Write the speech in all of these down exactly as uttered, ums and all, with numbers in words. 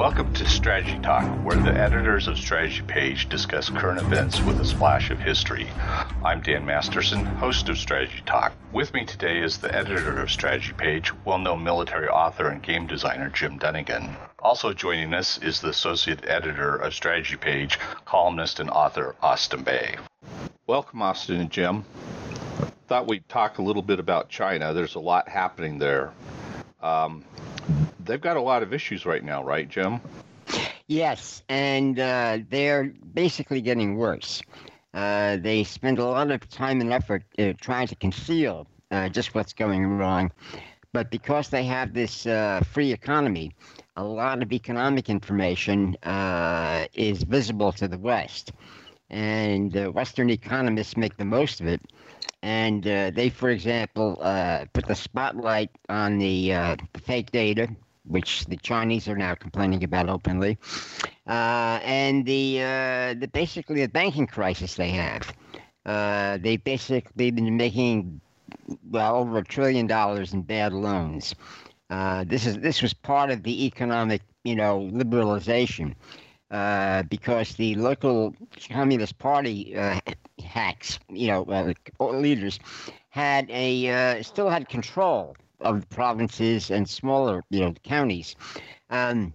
Welcome to Strategy Talk, where the editors of Strategy Page discuss current events with a splash of history. I'm Dan Masterson, host of Strategy Talk. With me today is the editor of Strategy Page, well-known military author and game designer Jim Dunnigan. Also joining us is the associate editor of Strategy Page, columnist and author Austin Bay. Welcome, Austin and Jim. Thought we'd talk a little bit about China. There's a lot happening there. Um, they've got a lot of issues right now, right, Jim? Yes, and uh, they're basically getting worse. Uh, they spend a lot of time and effort uh, trying to conceal uh, just what's going wrong. But because they have this uh, free economy, a lot of economic information uh, is visible to the West. And uh, Western economists make the most of it. And uh, they, for example, uh, put the spotlight on the uh, fake data, which the Chinese are now complaining about openly, uh, and the, uh, the basically the banking crisis they have. Uh, they've basically been making, well, over a trillion dollars in bad loans. Uh, this is this was part of the economic, you know, liberalization, uh, because the local Communist Party Uh, hacks, you know, uh, leaders, had a, uh, still had control of provinces and smaller, you know, counties. Um,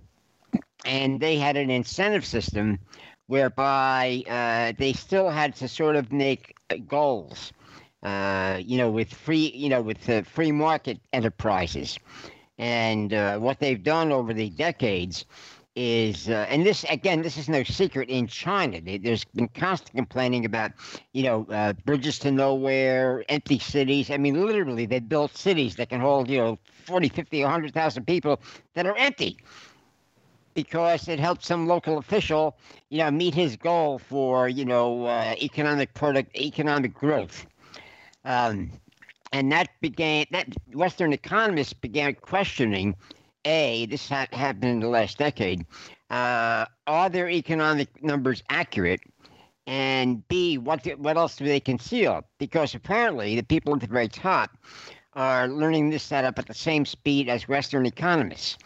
and they had an incentive system whereby uh, they still had to sort of make goals, uh, you know, with free, you know, with uh, free market enterprises. And uh, what they've done over the decades is, uh, and this, again, this is no secret in China. There's been constant complaining about, you know, uh, bridges to nowhere, empty cities. I mean, literally, they built cities that can hold, you know, forty, fifty, one hundred thousand people that are empty because it helped some local official, you know, meet his goal for, you know, uh, economic product, economic growth. Um, and that began, that Western economists began questioning, A, this ha- happened in the last decade, uh, are their economic numbers accurate? And B, what do, what else do they conceal? Because apparently the people at the very top are learning this setup at the same speed as Western economists.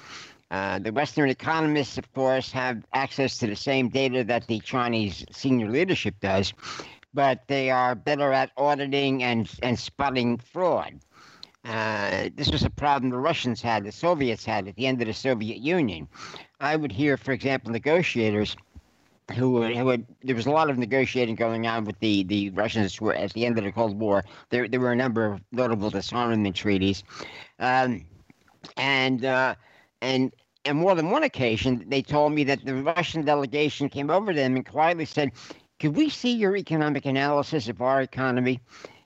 Uh, the Western economists, of course, have access to the same data that the Chinese senior leadership does, but they are better at auditing and, and spotting fraud. Uh, this was a problem the Russians had, the Soviets had at the end of the Soviet Union. I would hear, for example, negotiators who would, who would there was a lot of negotiating going on with the, the Russians who were at the end of the Cold War. There there were a number of notable disarmament treaties. Um, and, uh, and, and more than one occasion, they told me that the Russian delegation came over to them and quietly said, "Could we see your economic analysis of our economy?"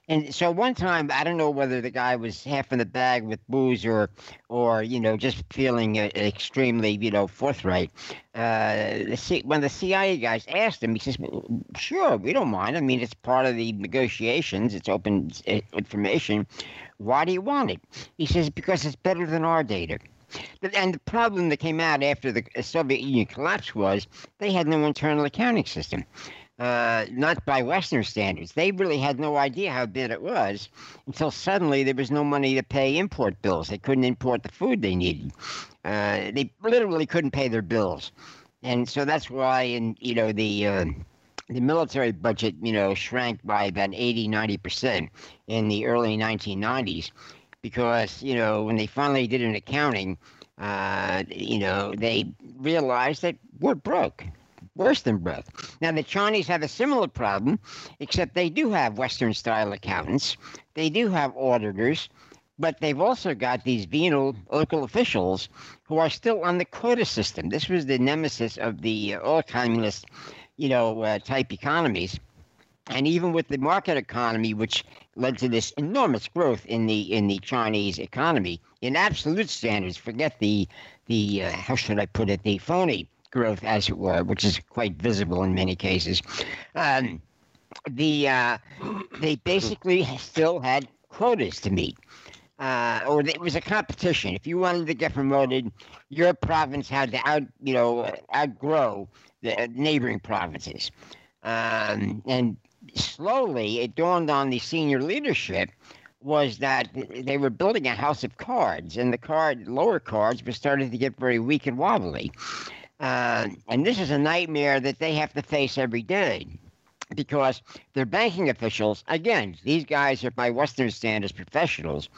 And so one time, I don't know whether the guy was half in the bag with booze or, or you know, just feeling uh, extremely, you know, forthright. Uh, the C- when the C I A guys asked him, he says, "Sure, we don't mind. I mean, it's part of the negotiations. It's open uh, information. Why do you want it?" He says, "Because it's better than our data." And the problem that came out after the Soviet Union collapse was they had no internal accounting system. Uh, not by Western standards. They really had no idea how bad it was until suddenly there was no money to pay import bills. They couldn't import the food they needed. Uh, they literally couldn't pay their bills. And so that's why, in, you know, the uh, the military budget, you know, shrank by about eighty, ninety percent in the early nineteen nineties because, you know, when they finally did an accounting, uh, you know, they realized that we're broke. Worse than broke. Now, the Chinese have a similar problem, except they do have Western-style accountants. They do have auditors, but they've also got these venal local officials who are still on the quota system. This was the nemesis of the uh, all communist, you know, uh, type economies. And even with the market economy, which led to this enormous growth in the in the Chinese economy, in absolute standards, forget the, the uh, how should I put it, the phony growth, as it were, which is quite visible in many cases. Um, the uh, they basically still had quotas to meet, uh, or it was a competition. If you wanted to get promoted, your province had to out, you know, outgrow the neighboring provinces. Um, and slowly, it dawned on the senior leadership was that they were building a house of cards, and the card lower cards were starting to get very weak and wobbly. Uh, and this is a nightmare that they have to face every day, because their banking officials, again, these guys are by Western standards professionals,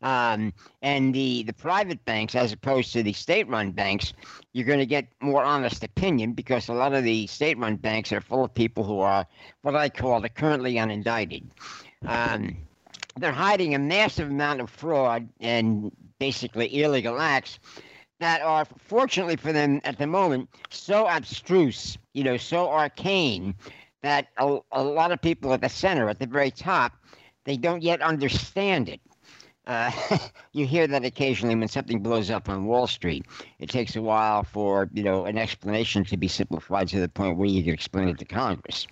um, and the, the private banks, as opposed to the state-run banks, you're going to get more honest opinion, because a lot of the state-run banks are full of people who are what I call the currently unindicted. Um, they're hiding a massive amount of fraud and basically illegal acts that are, fortunately for them at the moment, so abstruse, you know, so arcane, that a, a lot of people at the center, at the very top, they don't yet understand it. Uh, you hear that occasionally when something blows up on Wall Street. It takes a while for, you know, an explanation to be simplified to the point where you can explain it to Congress.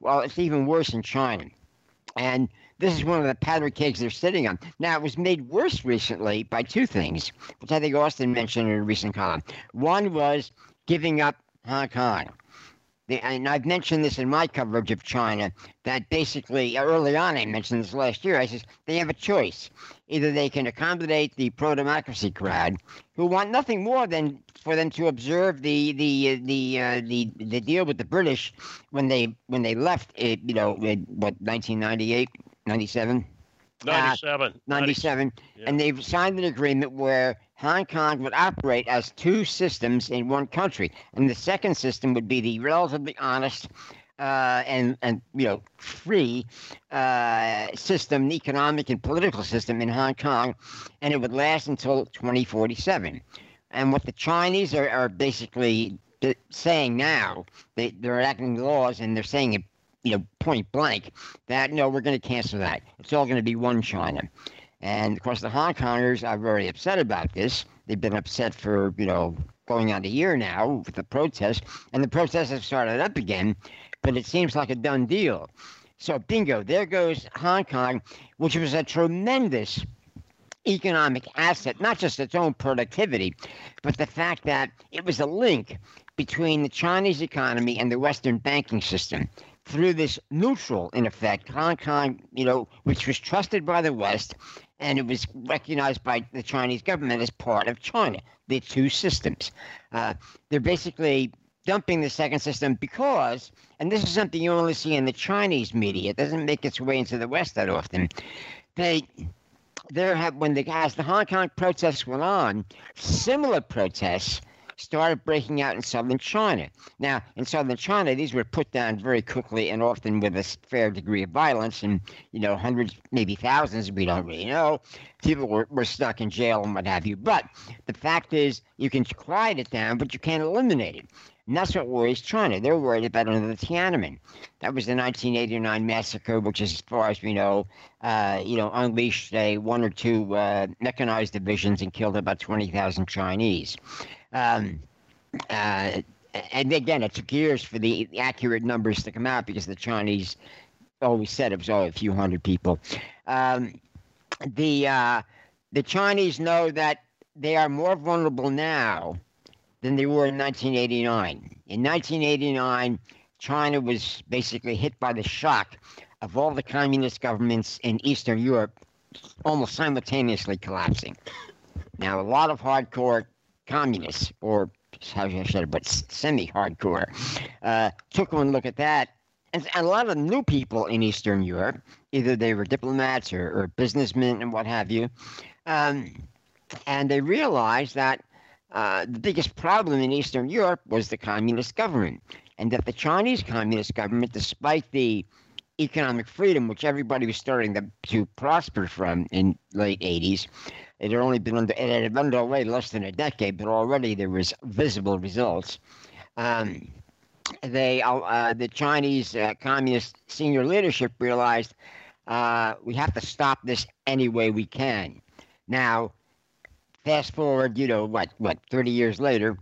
Well, it's even worse in China. And this is one of the powder kegs they're sitting on. Now, it was made worse recently by two things, which I think Austin mentioned in a recent column. One was giving up Hong Kong. And I've mentioned this in my coverage of China, that basically, early on, I mentioned this last year, I said, they have a choice. Either they can accommodate the pro-democracy crowd, who want nothing more than for them to observe the the the uh, the, the deal with the British when they when they left, it, you know, it, what, nineteen ninety-eight, ninety-seven? ninety-seven. Uh, ninety-seven. Yeah. And they've signed an agreement where Hong Kong would operate as two systems in one country, and the second system would be the relatively honest uh, and and you know free uh, system, economic and political system in Hong Kong, and it would last until twenty forty-seven. And what the Chinese are, are basically saying now, they they're enacting laws and they're saying it, you know, point blank, that no, we're going to cancel that. It's all going to be one China. And, of course, the Hong Kongers are very upset about this. They've been upset for, you know, going on a year now with the protests. And the protests have started up again, but it seems like a done deal. So, bingo, there goes Hong Kong, which was a tremendous economic asset, not just its own productivity, but the fact that it was a link between the Chinese economy and the Western banking system. Through this neutral, in effect, Hong Kong, you know, which was trusted by the West, and it was recognized by the Chinese government as part of China, the two systems. Uh, they're basically dumping the second system because, and this is something you only see in the Chinese media, it doesn't make its way into the West that often, they... There have, when the, as the Hong Kong protests went on, similar protests started breaking out in southern China. Now, in southern China, these were put down very quickly and often with a fair degree of violence, and, you know, hundreds, maybe thousands, we don't really know. People were, were stuck in jail and what have you. But the fact is, you can quiet it down, but you can't eliminate it. And that's what worries China. They're worried about another Tiananmen. That was the nineteen eighty-nine massacre, which, as far as we know, uh, you know, unleashed a one or two uh, mechanized divisions and killed about twenty thousand Chinese. Um, uh, and again, it took years for the, the accurate numbers to come out because the Chinese always said it was only a few hundred people. Um, the uh, the Chinese know that they are more vulnerable now than they were in nineteen eighty-nine. In nineteen eighty-nine, China was basically hit by the shock of all the communist governments in Eastern Europe almost simultaneously collapsing. Now, a lot of hardcore communists, or how should I say it, but semi-hardcore, uh, took one look at that. And a lot of new people in Eastern Europe, either they were diplomats or, or businessmen and what have you, um, and they realized that Uh, the biggest problem in Eastern Europe was the communist government, and that the Chinese communist government, despite the economic freedom which everybody was starting to, to prosper from in late eighties, it had only been under, it had been underway less than a decade, but already there was visible results. Um, they, uh, the Chinese uh, communist senior leadership realized uh, we have to stop this any way we can. Now, fast forward, you know, what, what, thirty years later,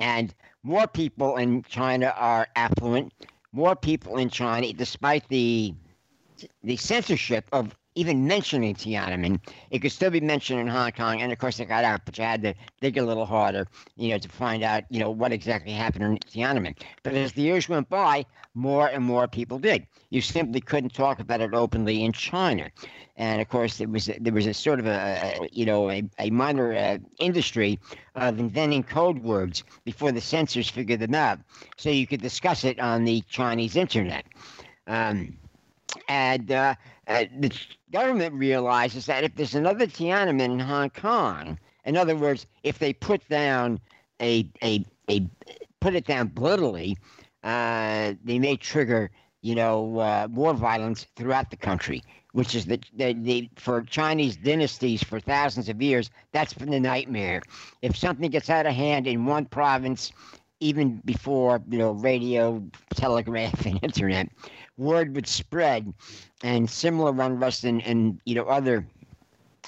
and more people in China are affluent. More people in China, despite the the censorship of even mentioning Tiananmen. It could still be mentioned in Hong Kong, and of course it got out, but you had to dig a little harder, you know, to find out, you know, what exactly happened in Tiananmen. But as the years went by, more and more people did. You simply couldn't talk about it openly in China. And of course, it was there was a sort of a, a you know a, a minor uh, industry of inventing code words before the censors figured them out, so you could discuss it on the Chinese internet. Um, and uh, uh, the government realizes that if there's another Tiananmen in Hong Kong, in other words, if they put down a a a put it down brutally, uh, they may trigger you know uh, more violence throughout the country. Which is the, the, the for Chinese dynasties for thousands of years, that's been the nightmare. If something gets out of hand in one province, even before, you know, radio, telegraph, and internet, word would spread, and similar unrest in, in you know, other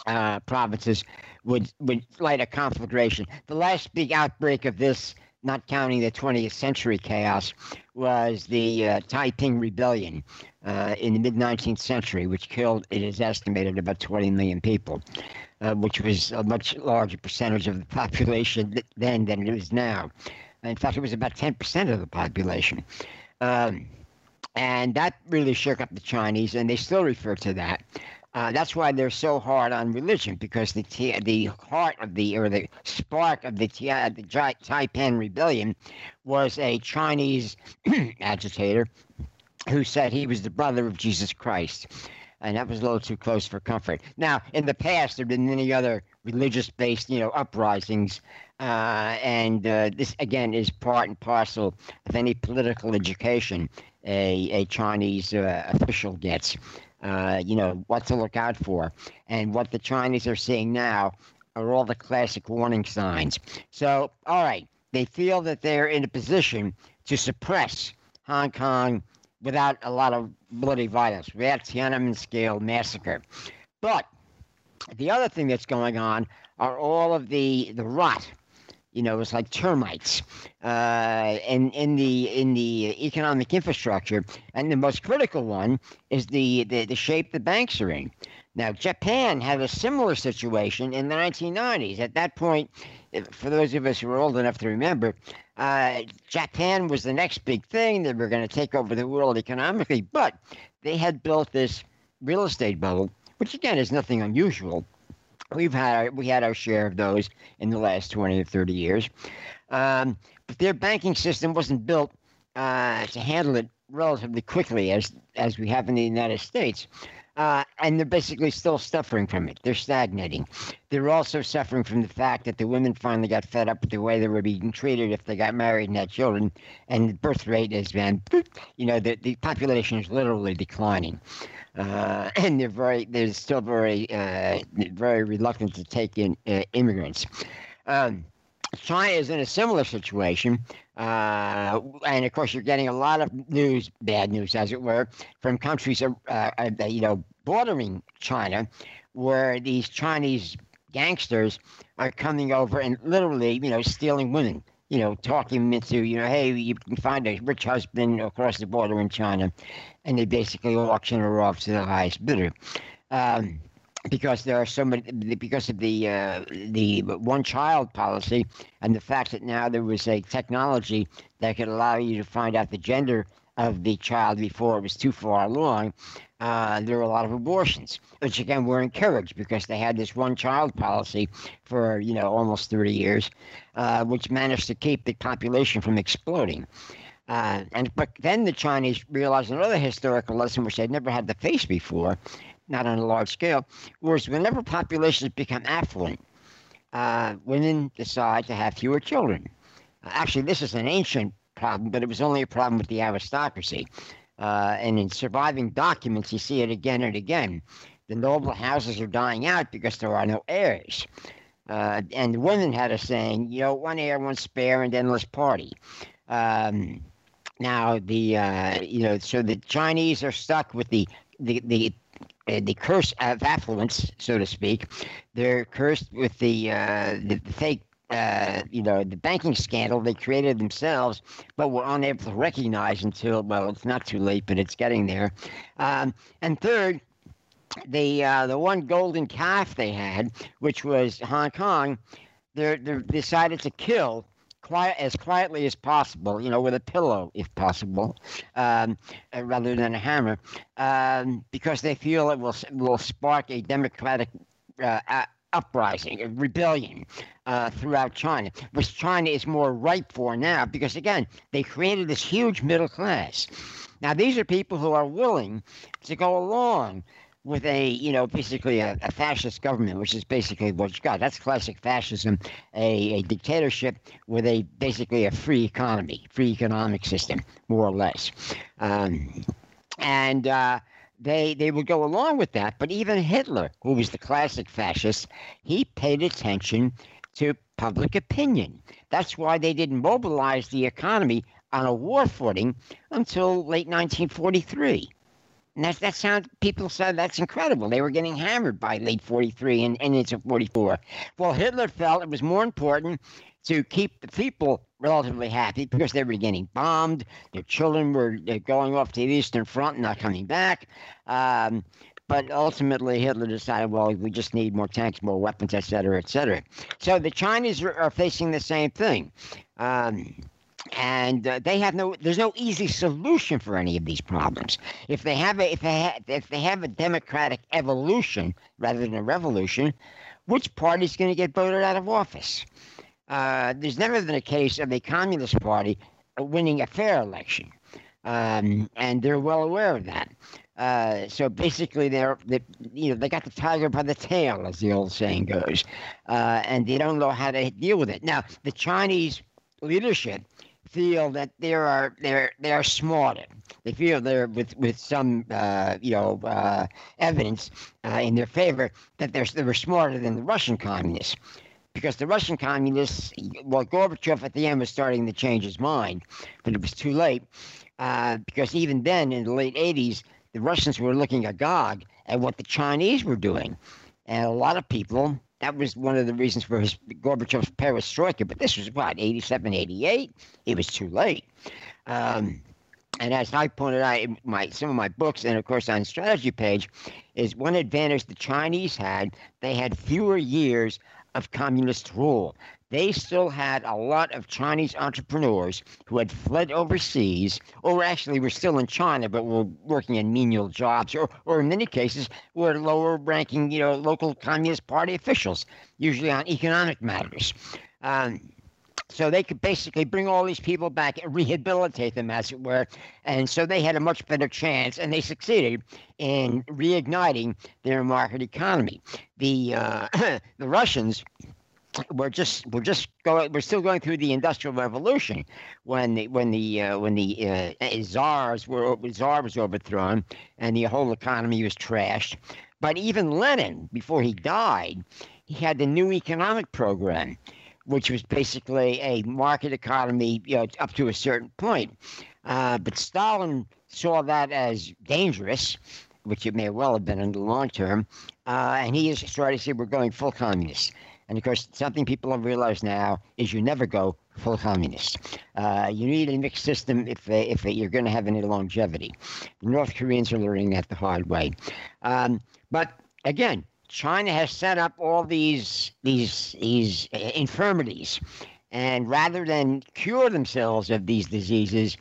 uh, provinces would, would light a conflagration. The last big outbreak of this, not counting the twentieth century chaos, was the uh, Taiping Rebellion uh, in the mid-nineteenth century, which killed, it is estimated, about twenty million people, uh, which was a much larger percentage of the population then than it is now. In fact, it was about ten percent of the population. Um, and that really shook up the Chinese, and they still refer to that. Uh, that's why they're so hard on religion, because the the heart of the, or the spark of the, uh, the Taiping Rebellion was a Chinese agitator who said he was the brother of Jesus Christ. And that was a little too close for comfort. Now, in the past, there have been many other religious-based, you know, uprisings. Uh, and uh, this, again, is part and parcel of any political education a, a Chinese uh, official gets. Uh, you know, what to look out for. And what the Chinese are seeing now are all the classic warning signs. So, all right, they feel that they're in a position to suppress Hong Kong without a lot of bloody violence, without Tiananmen-scale massacre. But the other thing that's going on are all of the, the rot. You know, it's like termites uh, and in the in the economic infrastructure. And the most critical one is the, the, the shape the banks are in. Now, Japan had a similar situation in the nineteen nineties. At that point, for those of us who are old enough to remember, uh, Japan was the next big thing. They were going to take over the world economically. But they had built this real estate bubble, which, again, is nothing unusual. We've had our, we had our share of those in the last twenty or thirty years. Um, but their banking system wasn't built uh, to handle it relatively quickly as as we have in the United States. Uh, and they're basically still suffering from it. They're stagnating. They're also suffering from the fact that the women finally got fed up with the way they were being treated if they got married and had children. And the birth rate has been, you know, the, the population is literally declining. Uh, and they're very, they're still very, uh, very reluctant to take in uh, immigrants. Um, China is in a similar situation. Uh, and of course, you're getting a lot of news, bad news, as it were, from countries, uh, uh, you know, bordering China, where these Chinese gangsters are coming over and literally, you know, stealing women. You know, talking them into, you know, hey, you can find a rich husband across the border in China, and they basically auction her off to the highest bidder, um, because there are so many, because of the uh, the one-child policy and the fact that now there was a technology that could allow you to find out the gender of the child before it was too far along. Uh, there were a lot of abortions, which again were encouraged because they had this one-child policy for you know almost thirty years, uh, which managed to keep the population from exploding. Uh, and but then the Chinese realized another historical lesson which they'd never had to face before, not on a large scale, was whenever populations become affluent, uh, women decide to have fewer children. Uh, actually, this is an ancient problem, but it was only a problem with the aristocracy. Uh, and in surviving documents, you see it again and again. The noble houses are dying out because there are no heirs. Uh, and the women had a saying, you know, one heir, one spare, and endless party. Um, now, the, uh, you know, so the Chinese are stuck with the, the, the, uh, the curse of affluence, so to speak. They're cursed with the, uh, the, the fake, Uh, you know, the banking scandal they created themselves, but were unable to recognize until, well, it's not too late, but it's getting there. Um, and third, the uh, the one golden calf they had, which was Hong Kong, they decided to kill quiet, as quietly as possible, you know, with a pillow, if possible, um, rather than a hammer, um, because they feel it will will spark a democratic uh, uprising, a rebellion uh, throughout China, which China is more ripe for now because, again, they created this huge middle class. Now, these are people who are willing to go along with a, you know, basically a, a fascist government, which is basically what you got. That's classic fascism, a, a dictatorship with a basically a free economy, free economic system, more or less. Um, and uh, they they would go along with that. But even Hitler, who was the classic fascist, he paid attention to public opinion. That's why they didn't mobilize the economy on a war footing until late nineteen forty-three. And that, that sound, people said that's incredible. They were getting hammered by late forty-three and, and into forty-four. Well, Hitler felt it was more important to keep the people relatively happy because they were getting bombed. Their children were going off to the Eastern Front and not coming back. Um, but ultimately, Hitler decided, well, we just need more tanks, more weapons, et cetera, et cetera. So the Chinese are, are facing the same thing. Um And uh, they have no. There's no easy solution for any of these problems. If they have a, if they ha- if they have a democratic evolution rather than a revolution, which party's going to get voted out of office? Uh, there's never been a case of the Communist Party winning a fair election, um, and they're well aware of that. Uh, so basically, they're they, you know they got the tiger by the tail, as the old saying goes, uh, and they don't know how to deal with it. Now, the Chinese leadership feel that they are they're they are smarter. They feel they're with with some uh, you know uh, evidence uh, in their favor that they're they were smarter than the Russian communists, because the Russian communists, well, Gorbachev at the end was starting to change his mind, but it was too late uh, because even then in the late eighties the Russians were looking agog at what the Chinese were doing, and a lot of people. That was one of the reasons for his Gorbachev's perestroika, but this was, what, eighty-seven, eighty-eight? It was too late. Um, and as I pointed out in my, some of my books, and of course on Strategy Page, is one advantage the Chinese had, they had fewer years of communist rule. They still had a lot of Chinese entrepreneurs who had fled overseas, or actually were still in China, but were working in menial jobs, or, or in many cases were lower-ranking, you know, local Communist Party officials, usually on economic matters. Um, so they could basically bring all these people back and rehabilitate them, as it were. And so they had a much better chance, and they succeeded in reigniting their market economy. The uh, the Russians. We're just we're just going we're still going through the Industrial Revolution when the when the uh, when the uh, czars were czar was overthrown and the whole economy was trashed. But even Lenin, before he died, he had the new economic program, which was basically a market economy, you know, up to a certain point. Uh, but Stalin saw that as dangerous, which it may well have been in the long term, uh, and he is starting to say we're going full communist. And, of course, something people have realized now is you never go full communist. Uh, you need a mixed system if they, if they, you're going to have any longevity. The North Koreans are learning that the hard way. Um, but, again, China has set up all these, these, these uh, infirmities. And rather than cure themselves of these diseases,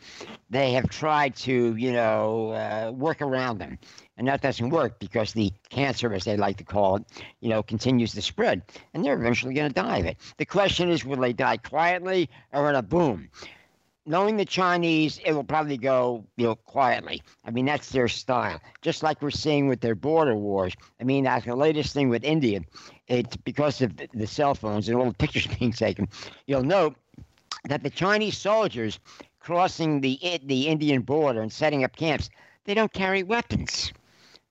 they have tried to, you know, uh, work around them. And that doesn't work because the cancer, as they like to call it, you know, continues to spread. And they're eventually going to die of it. The question is, will they die quietly or in a boom? Knowing the Chinese, it will probably go, you know, quietly. I mean, that's their style. Just like we're seeing with their border wars. I mean, like the latest thing with India, it's because of the cell phones and all the pictures being taken. You'll note that the Chinese soldiers crossing the the Indian border and setting up camps, they don't carry weapons.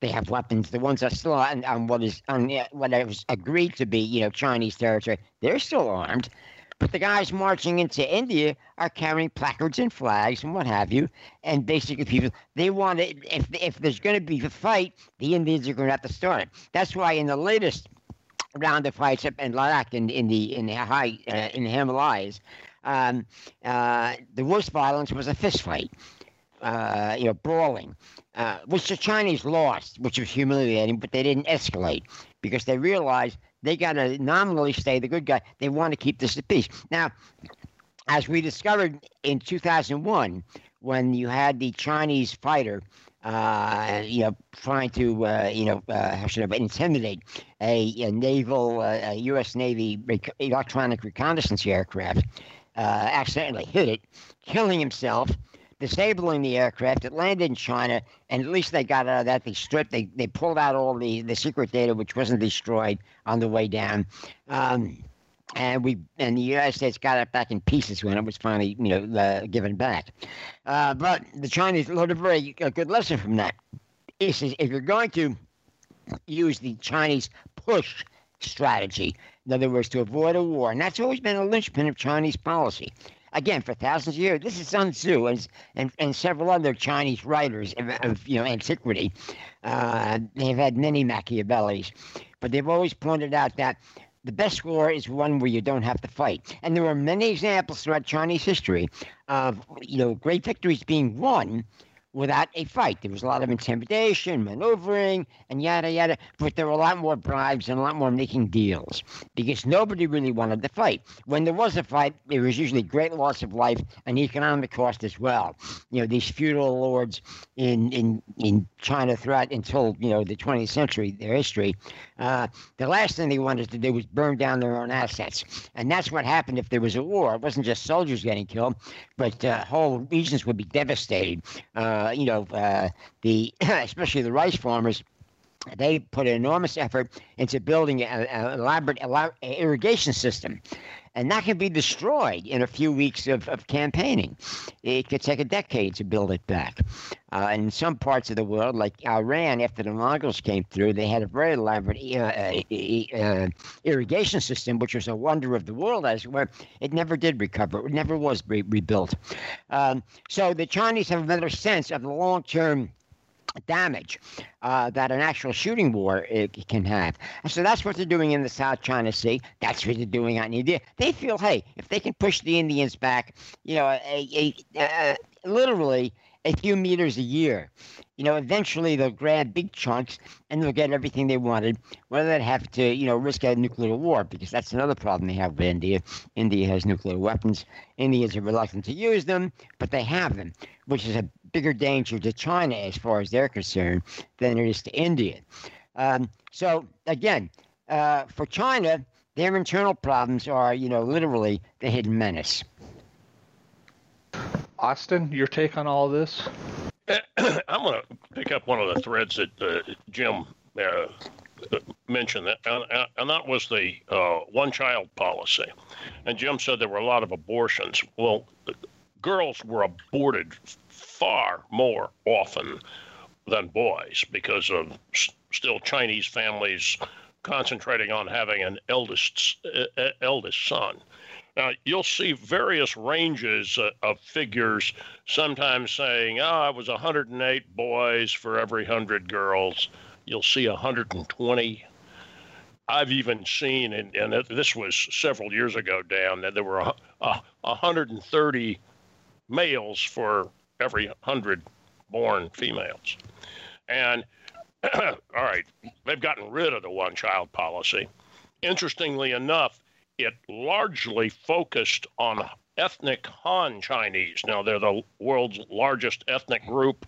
They have weapons. The ones that are still on, on what is on what was agreed to be, you know, Chinese territory, they're still armed. But the guys marching into India are carrying placards and flags and what have you, and basically people, they want to, if, if there's going to be a fight, the Indians are going to have to start it. That's why in the latest round of fights up in Ladakh, in, in the in the high uh, in the Himalayas, um, uh, the worst violence was a fist fight. uh, you know, brawling, uh, which the Chinese lost, which was humiliating, but they didn't escalate because they realized they got to nominally stay the good guy. They want to keep this at peace. Now, as we discovered in two thousand one, when you had the Chinese fighter, uh, you know, trying to, uh, you know, uh, how should I intimidate a, a naval, uh, a U S Navy rec- electronic reconnaissance aircraft, uh, accidentally hit it, killing himself, disabling the aircraft. It landed in China, and at least they got out of that. They stripped, they they pulled out all the, the secret data, which wasn't destroyed on the way down. Um, And we and the United States got it back in pieces when it was finally, you know, uh, given back. Uh, but the Chinese learned a very a good lesson from that. Is if you're going to use the Chinese push strategy, in other words, to avoid a war, and that's always been a linchpin of Chinese policy. Again, for thousands of years, this is Sun Tzu and and, and several other Chinese writers of, of you know antiquity. Uh, they've had many Machiavellis, but they've always pointed out that the best war is one where you don't have to fight. And there are many examples throughout Chinese history of, you know, great victories being won without a fight. There was a lot of intimidation, maneuvering, and yada, yada. But there were a lot more bribes and a lot more making deals because nobody really wanted to fight. When there was a fight, there was usually great loss of life and economic cost as well. You know, these feudal lords in, in, in China throughout until, you know, the twentieth century, their history, uh, the last thing they wanted to do was burn down their own assets. And that's what happened if there was a war. It wasn't just soldiers getting killed, but uh, whole regions would be devastated. Uh, you know, uh, the especially the rice farmers, they put an enormous effort into building an elaborate elab- irrigation system. And that can be destroyed in a few weeks of, of campaigning. It could take a decade to build it back. Uh, in some parts of the world, like Iran, after the Mongols came through, they had a very elaborate uh, uh, uh, irrigation system, which was a wonder of the world, as it were. It never did recover. It never was re- rebuilt. Um, so the Chinese have a better sense of the long-term damage uh, that an actual shooting war it can have. And so that's what they're doing in the South China Sea. That's what they're doing out in India. They feel, hey, if they can push the Indians back, you know, a, a, a, literally a few meters a year, you know, eventually they'll grab big chunks and they'll get everything they wanted, whether they'd have to, you know, risk a nuclear war, because that's another problem they have with India. India has nuclear weapons. Indians are reluctant to use them, but they have them, which is a bigger danger to China as far as they're concerned than it is to India. Um, so, again, uh, for China, their internal problems are, you know, literally the hidden menace. Austin, your take on all this? I'm going to pick up one of the threads that uh, Jim uh, mentioned, that, and, and that was the uh, one-child policy. And Jim said there were a lot of abortions. Well, girls were aborted far more often than boys because of s- still Chinese families concentrating on having an eldest uh, eldest son. Now, you'll see various ranges uh, of figures, sometimes saying, oh, it was one hundred eight boys for every one hundred girls. You'll see one hundred twenty. I've even seen, and, and this was several years ago, Dan, that there were a, a, one hundred thirty males for every one hundred born females. And, all right, they've gotten rid of the one-child policy. Interestingly enough, it largely focused on ethnic Han Chinese. Now, they're the world's largest ethnic group.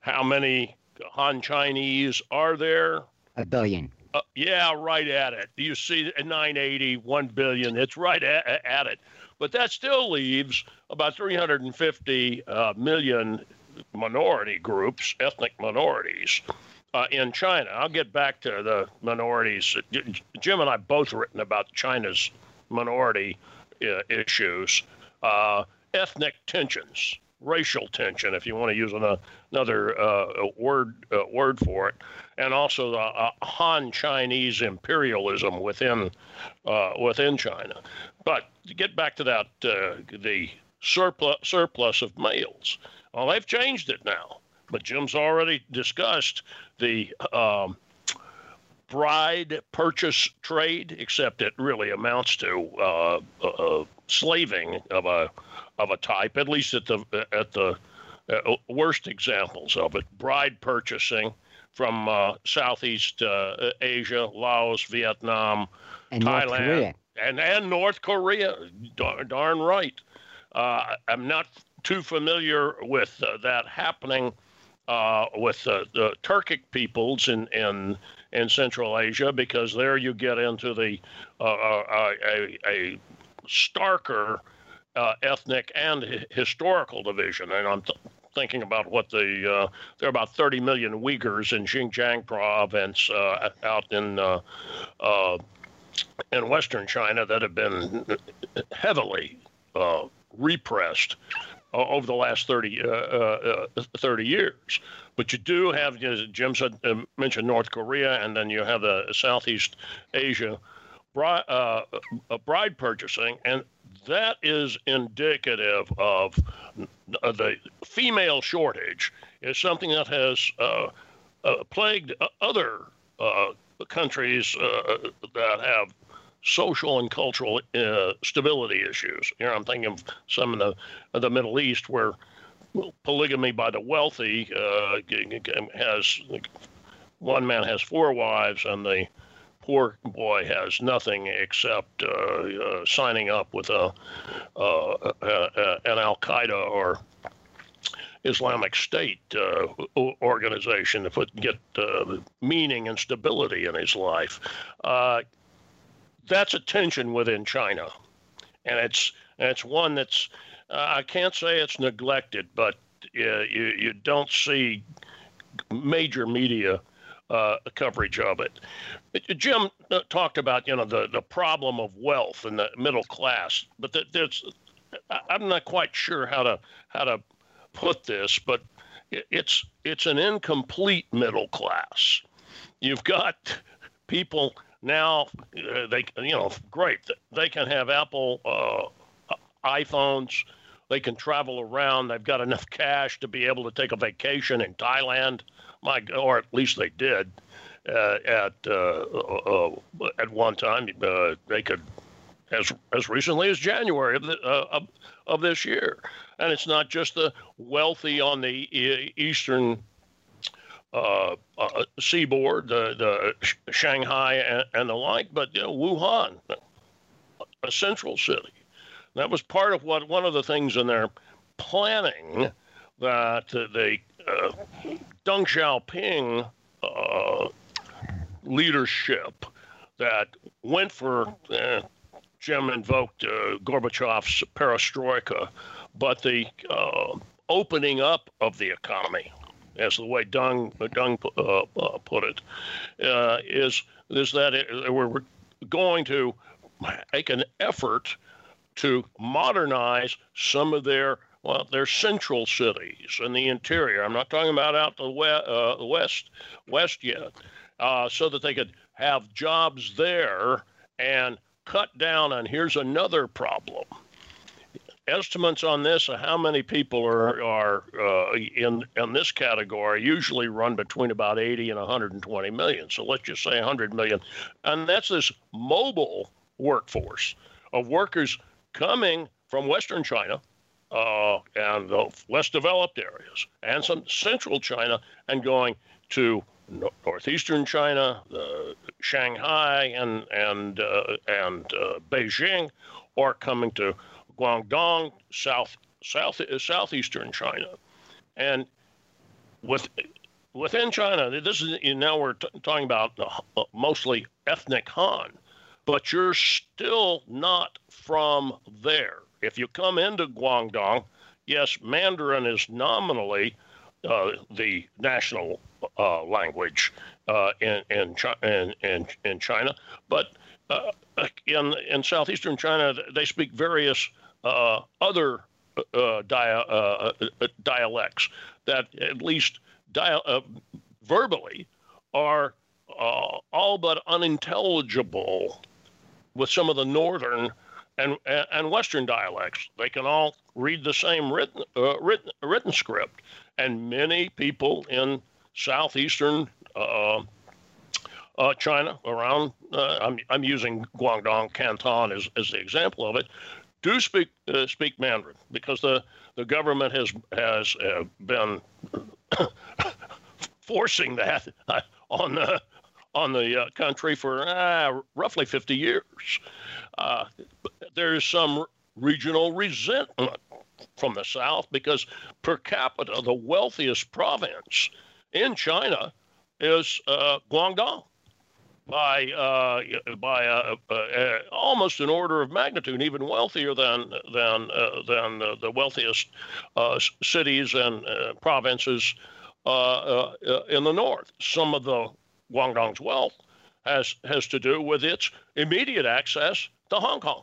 How many Han Chinese are there? A billion. Uh, yeah, right at it. You see nine eighty, one billion. It's right at, at it. But that still leaves about three hundred fifty uh, million minority groups, ethnic minorities, Uh, in China. I'll get back to the minorities. Jim and I both written about China's minority uh, issues, uh, ethnic tensions, racial tension, if you want to use an, another uh, word uh, word for it, and also the uh, Han Chinese imperialism within uh, within China. But to get back to that, uh, the surplus surplus of males. Well, they've changed it now. But Jim's already discussed the um, bride purchase trade, except it really amounts to uh, uh, slaving of a of a type, at least at the at the uh, worst examples of it, bride purchasing from uh, Southeast uh, Asia, Laos, Vietnam, and Thailand, and, and North Korea. Dar- darn right. Uh, I'm not too familiar with uh, that happening uh, with uh, the Turkic peoples in, in in Central Asia, because there you get into the uh, uh, a, a starker uh, ethnic and h- historical division. And I'm th- thinking about what the uh, there are about thirty million Uyghurs in Xinjiang province uh, out in uh, uh, in Western China that have been heavily Uh, repressed uh, over the last thirty, uh, uh, thirty years. But you do have, as Jim said, uh, mentioned North Korea, and then you have the Southeast Asia bride, uh, bride purchasing, and that is indicative of the female shortage is something that has uh, uh, plagued other uh, countries uh, that have social and cultural uh, stability issues. You know, I'm thinking of some in the of the Middle East where polygamy by the wealthy uh, has one man has four wives and the poor boy has nothing except uh, uh, signing up with a uh, uh, uh, an Al Qaeda or Islamic State uh, organization to put get uh, meaning and stability in his life. Uh, That's a tension within China, and it's it's one that's uh, I can't say it's neglected, but uh, you you don't see major media uh, coverage of it. Jim uh, talked about you know the, the problem of wealth and the middle class, but th- there's I'm not quite sure how to how to put this, but it's it's an incomplete middle class. You've got people. Now, uh, they you know, great. They can have Apple uh, iPhones. They can travel around. They've got enough cash to be able to take a vacation in Thailand, my, or at least they did uh, at uh, uh, at one time. Uh, they could, as as recently as January of, the, uh, of this year. And it's not just the wealthy on the eastern Uh, uh, seaboard, the the Shanghai and, and the like, but you know, Wuhan, a central city, that was part of what one of the things in their planning that the uh, Deng Xiaoping uh, leadership that went for uh, Jim invoked uh, Gorbachev's perestroika, but the uh, opening up of the economy. As the way Deng, Deng uh, uh, put it, uh, is is that it, we're going to make an effort to modernize some of their well their central cities in the interior. I'm not talking about out the we, uh, west west yet, uh, so that they could have jobs there and cut down. And here's another problem. Estimates on this, how many people are are uh, in in this category, usually run between about eighty and one hundred twenty million. So let's just say one hundred million, and that's this mobile workforce of workers coming from Western China uh, and the less developed areas, and some Central China, and going to Northeastern China, uh, Shanghai, and and uh, and uh, Beijing, or coming to Guangdong, south, south, southeastern China, and with within China, this is now we're t- talking about mostly ethnic Han, but you're still not from there. If you come into Guangdong, yes, Mandarin is nominally uh, the national uh, language uh, in in, Chi- in in in China, but uh, in in southeastern China, they speak various Uh, other uh, dia- uh, dialects that at least dia- uh, verbally are uh, all but unintelligible with some of the northern and and western dialects. They can all read the same written uh, written, written script, and many people in southeastern uh, uh, China around. Uh, I'm I'm using Guangdong, Canton as as the example of it. do speak uh, speak Mandarin, because the, the government has has uh, been forcing that on the on the uh, country for uh, roughly fifty years. Uh, there's some regional resentment from the South because per capita, the wealthiest province in China is uh, Guangdong by uh, by uh, uh, uh, almost an order of magnitude, even wealthier than than uh, than uh, the wealthiest uh, cities and uh, provinces uh, uh, in the north. Some of the Guangdong's wealth has has to do with its immediate access to Hong Kong,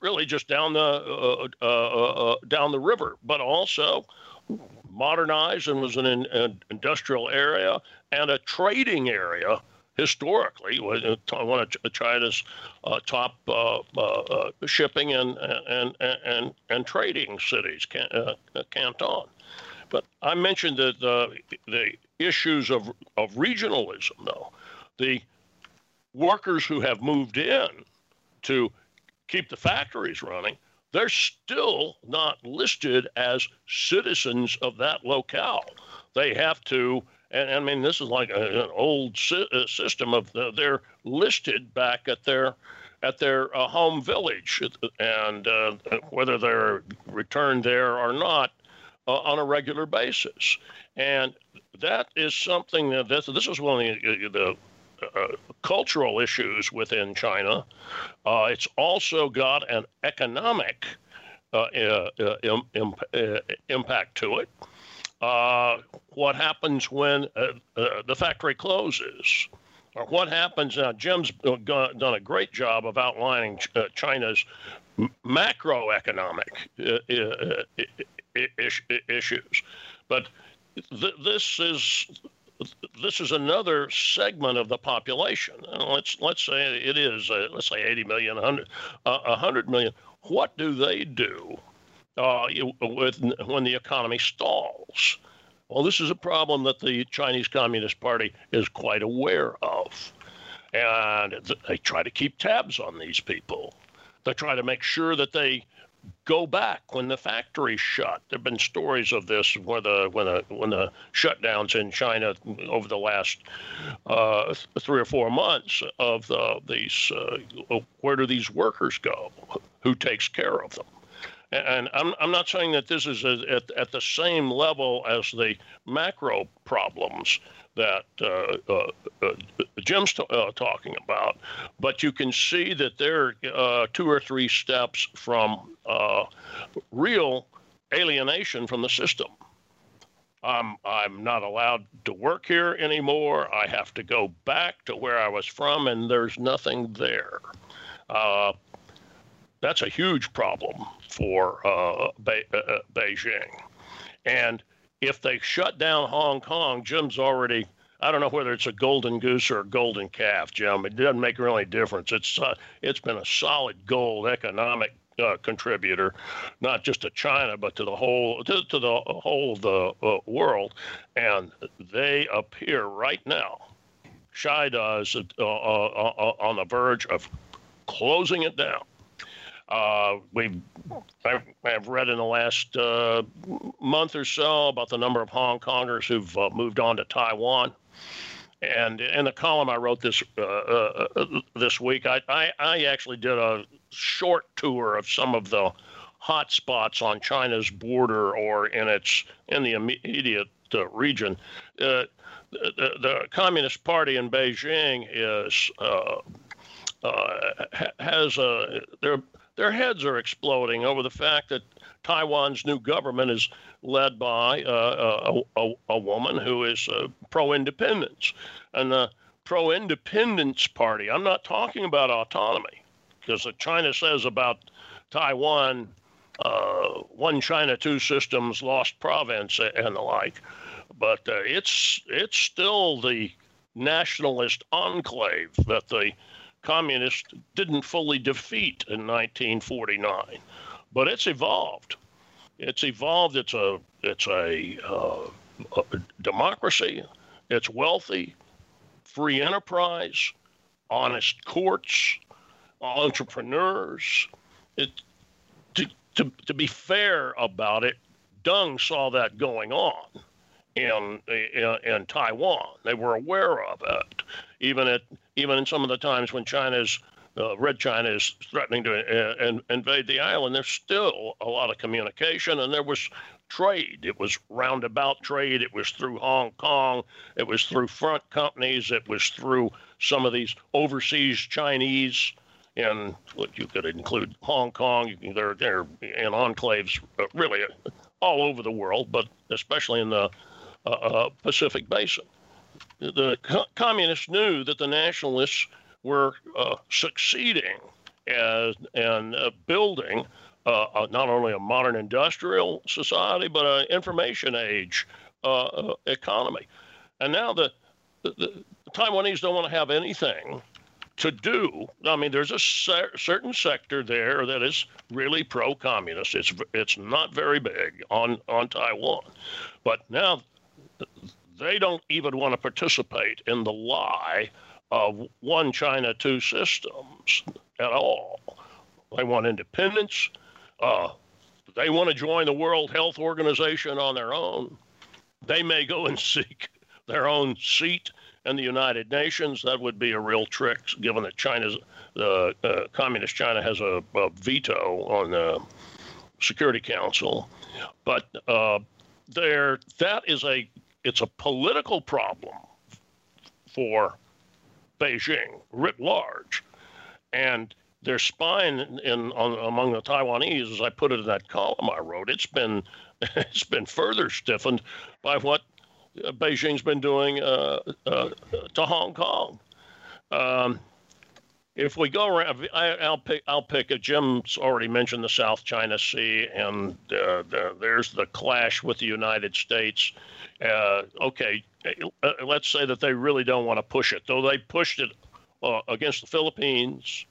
really just down the uh, uh, uh, down the river, but also modernized and was an, an industrial area and a trading area historically. One of China's uh, top uh, uh, shipping and and and and trading cities, uh, Canton. But I mentioned that the the issues of of regionalism, though, the workers who have moved in to keep the factories running, they're still not listed as citizens of that locale. They have to, and I mean, this is like a, an old si- system of the, they're listed back at their at their uh, home village, and uh, whether they're returned there or not uh, on a regular basis. And that is something that this, this is one of the, the Uh, cultural issues within China. Uh, it's also got an economic uh, uh, um, um, uh, impact to it. Uh, what happens when uh, uh, the factory closes? Or what happens now? Jim's done a great job of outlining uh, China's macroeconomic uh, uh, issues. But th- this is... This is another segment of the population. Let's let's say it is uh, let's say eighty million, one hundred, uh, one hundred million. What do they do uh, with when the economy stalls? Well, this is a problem that the Chinese Communist Party is quite aware of, and they try to keep tabs on these people. They try to make sure that they go back when the factories shut. There have been stories of this where the when the when the shutdowns in China over the last uh, three or four months of the, these. Uh, where do these workers go? Who takes care of them? And I'm I'm not saying that this is a, at at the same level as the macro problems that uh, uh, uh, Jim's t- uh, talking about, but you can see that they're uh, two or three steps from uh, real alienation from the system. I'm I'm not allowed to work here anymore. I have to go back to where I was from, and there's nothing there. Uh, that's a huge problem for uh, Be- uh, Beijing, and. If they shut down Hong Kong, Jim's already, I don't know whether it's a golden goose or a golden calf, Jim. It doesn't make really any difference. It's uh, it's been a solid gold economic uh, contributor, not just to China, but to the whole to, to the whole of the uh, world. And they appear right now, Xi does, uh, uh, uh, on the verge of closing it down. Uh, we've I've, I've read in the last uh, month or so about the number of Hong Kongers who've uh, moved on to Taiwan, and in the column I wrote this uh, uh, this week, I, I, I actually did a short tour of some of the hot spots on China's border or in its in the immediate uh, region. Uh, the, the Communist Party in Beijing is uh, uh, has a there. Their heads are exploding over the fact that Taiwan's new government is led by uh, a, a, a woman who is uh, pro-independence. And the pro-independence party, I'm not talking about autonomy, because China says about Taiwan, uh, one China, two systems, lost province, and the like. But uh, it's it's still the nationalist enclave that the Communists didn't fully defeat in nineteen forty-nine, but it's evolved. It's evolved. It's a it's a, uh, a democracy. It's wealthy, free enterprise, honest courts, entrepreneurs. It to, to be fair about it, Deng saw that going on in, in in Taiwan. They were aware of it, even at even in some of the times when China's uh, Red China is threatening to uh, invade the island. There's still a lot of communication, and there was trade. It was roundabout trade. It was through Hong Kong. It was through front companies. It was through some of these overseas Chinese. And look, you could include Hong Kong. You can, they're, they're in enclaves really all over the world, but especially in the uh, uh, Pacific Basin. The co- communists knew that the nationalists were uh, succeeding as, and uh, building uh, uh, not only a modern industrial society, but an information age uh, economy. And now the, the, the Taiwanese don't want to have anything to do. I mean, there's a cer- certain sector there that is really pro-communist. It's it's not very big on, on Taiwan. But now they don't even want to participate in the lie of one China, two systems at all. They want independence. Uh, they want to join the World Health Organization on their own. They may go and seek their own seat and the United Nations. That would be a real trick, given that China's, the uh, uh, Communist China has a, a veto on the Security Council. But uh, there, that is a, it's a political problem for Beijing writ large, and their spine in on, among the Taiwanese, as I put it in that column I wrote, it's been it's been further stiffened by what Beijing's been doing uh, uh, to Hong Kong. Um, if we go around, I, I'll pick. I'll pick. A, Jim's already mentioned the South China Sea, and uh, the, there's the clash with the United States. Uh, okay, uh, let's say that they really don't want to push it, though they pushed it uh, against the Philippines,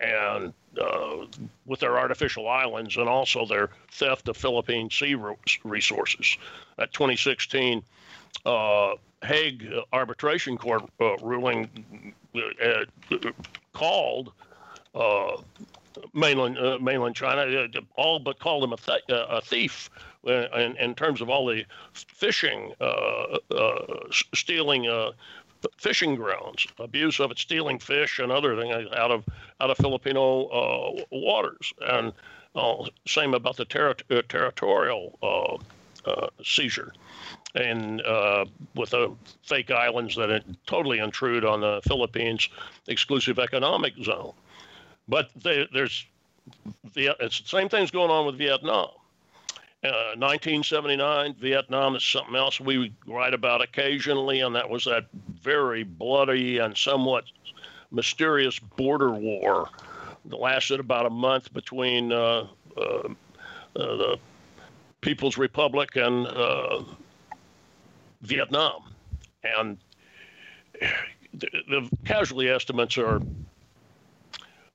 and uh, with their artificial islands, and also their theft of Philippine sea resources. At twenty sixteen. Uh, Hague Arbitration Court uh, ruling uh, called uh, mainland uh, mainland China uh, all but called them a, th- a thief uh, in, in terms of all the fishing, uh, uh, stealing uh, fishing grounds, abuse of it, stealing fish and other things out of out of Filipino uh, waters, and uh, same about the ter- uh, territorial uh, uh, seizure. And uh, with the uh, fake islands that it totally intrude on the Philippines' exclusive economic zone. But they, there's it's the same thing's going on with Vietnam. Uh, nineteen seventy-nine, Vietnam is something else we write about occasionally, and that was that very bloody and somewhat mysterious border war that lasted about a month between uh, uh, uh, the People's Republic and uh, Vietnam, and the, the casualty estimates are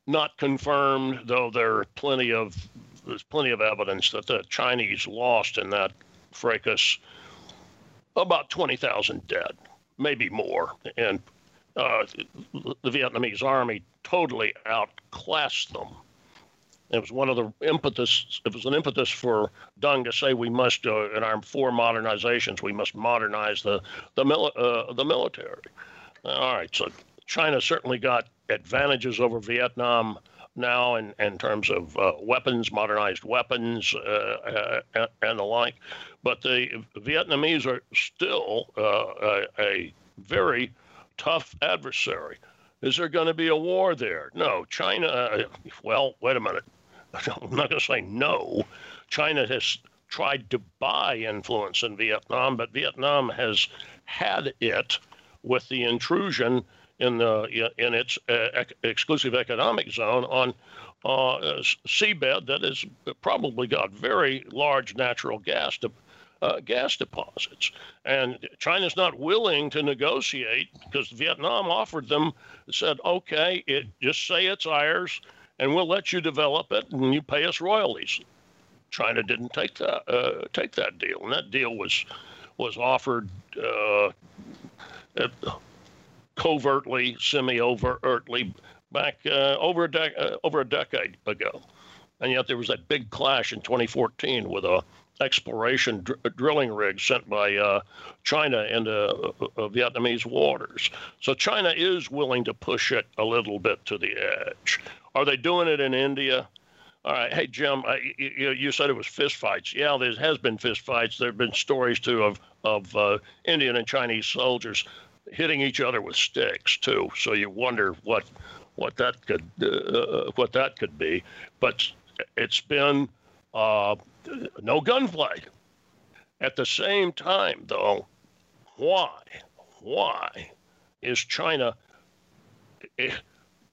not confirmed, though there are plenty of there's plenty of evidence that the Chinese lost in that fracas about twenty thousand dead, maybe more, and uh, the Vietnamese army totally outclassed them. It was one of the impetus. It was an impetus for Deng to say we must, uh, in our four modernizations, we must modernize the the, mili- uh, the military. All right, so China certainly got advantages over Vietnam now in, in terms of uh, weapons, modernized weapons, uh, uh, and the like. But the Vietnamese are still uh, a, a very tough adversary. Is there going to be a war there? No, China. Uh, well, wait a minute. I'm not going to say no. China has tried to buy influence in Vietnam, but Vietnam has had it with the intrusion in the in its uh, ec- exclusive economic zone on uh, a seabed that has probably got very large natural gas de- uh, gas deposits. And China's not willing to negotiate because Vietnam offered them, said, okay, it just say it's ours, and we'll let you develop it, and you pay us royalties. China didn't take that uh, take that deal, and that deal was was offered uh, covertly, semi-overtly, back uh, over a de- uh, over a decade ago. And yet there was that big clash in twenty fourteen with a exploration dr- drilling rig sent by uh, China into uh, uh, Vietnamese waters. So China is willing to push it a little bit to the edge. Are they doing it in India? All right. Hey, Jim, I, you, you said it was fistfights. Yeah, there has been fistfights. There have been stories, too, of, of uh, Indian and Chinese soldiers hitting each other with sticks, too. So you wonder what what that could uh, what that could be. But it's been uh, no gunplay. At the same time, though, why? Why is China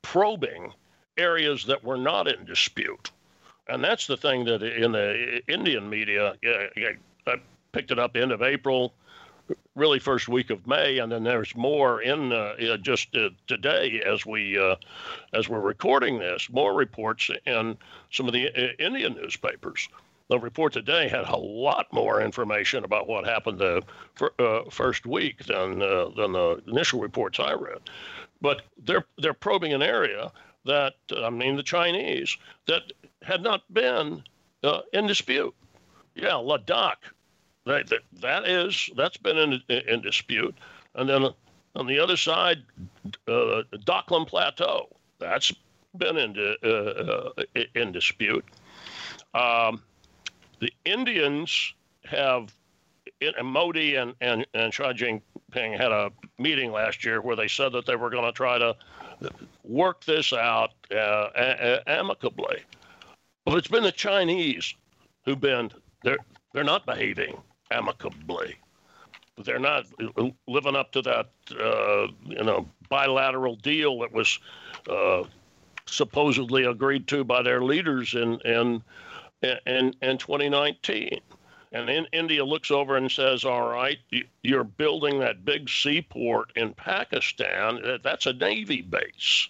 probing areas that were not in dispute? And that's the thing that in the Indian media, I picked it up end of April, really first week of May, and then there's more in uh, just uh, today as we uh, as we're recording this, more reports in some of the uh, Indian newspapers. The report today had a lot more information about what happened the fir- uh, first week than uh, than the initial reports I read. But they're they're probing an area that, I mean, the Chinese, that had not been uh, in dispute. Yeah, Ladakh, that, that, that is, that's been in, in dispute. And then on the other side, uh, Doklam Plateau, that's been in, uh, in dispute. Um, the Indians have, and Modi and, and, and Xi Jinping had a meeting last year where they said that they were going to try to work this out uh, a- a- amicably. But it's been the Chinese who've been, they're, they're not behaving amicably. They're not living up to that, uh, you know, bilateral deal that was uh, supposedly agreed to by their leaders in, in, in, in twenty nineteen. And in, India looks over and says, all right, you're building that big seaport in Pakistan. That's a Navy base.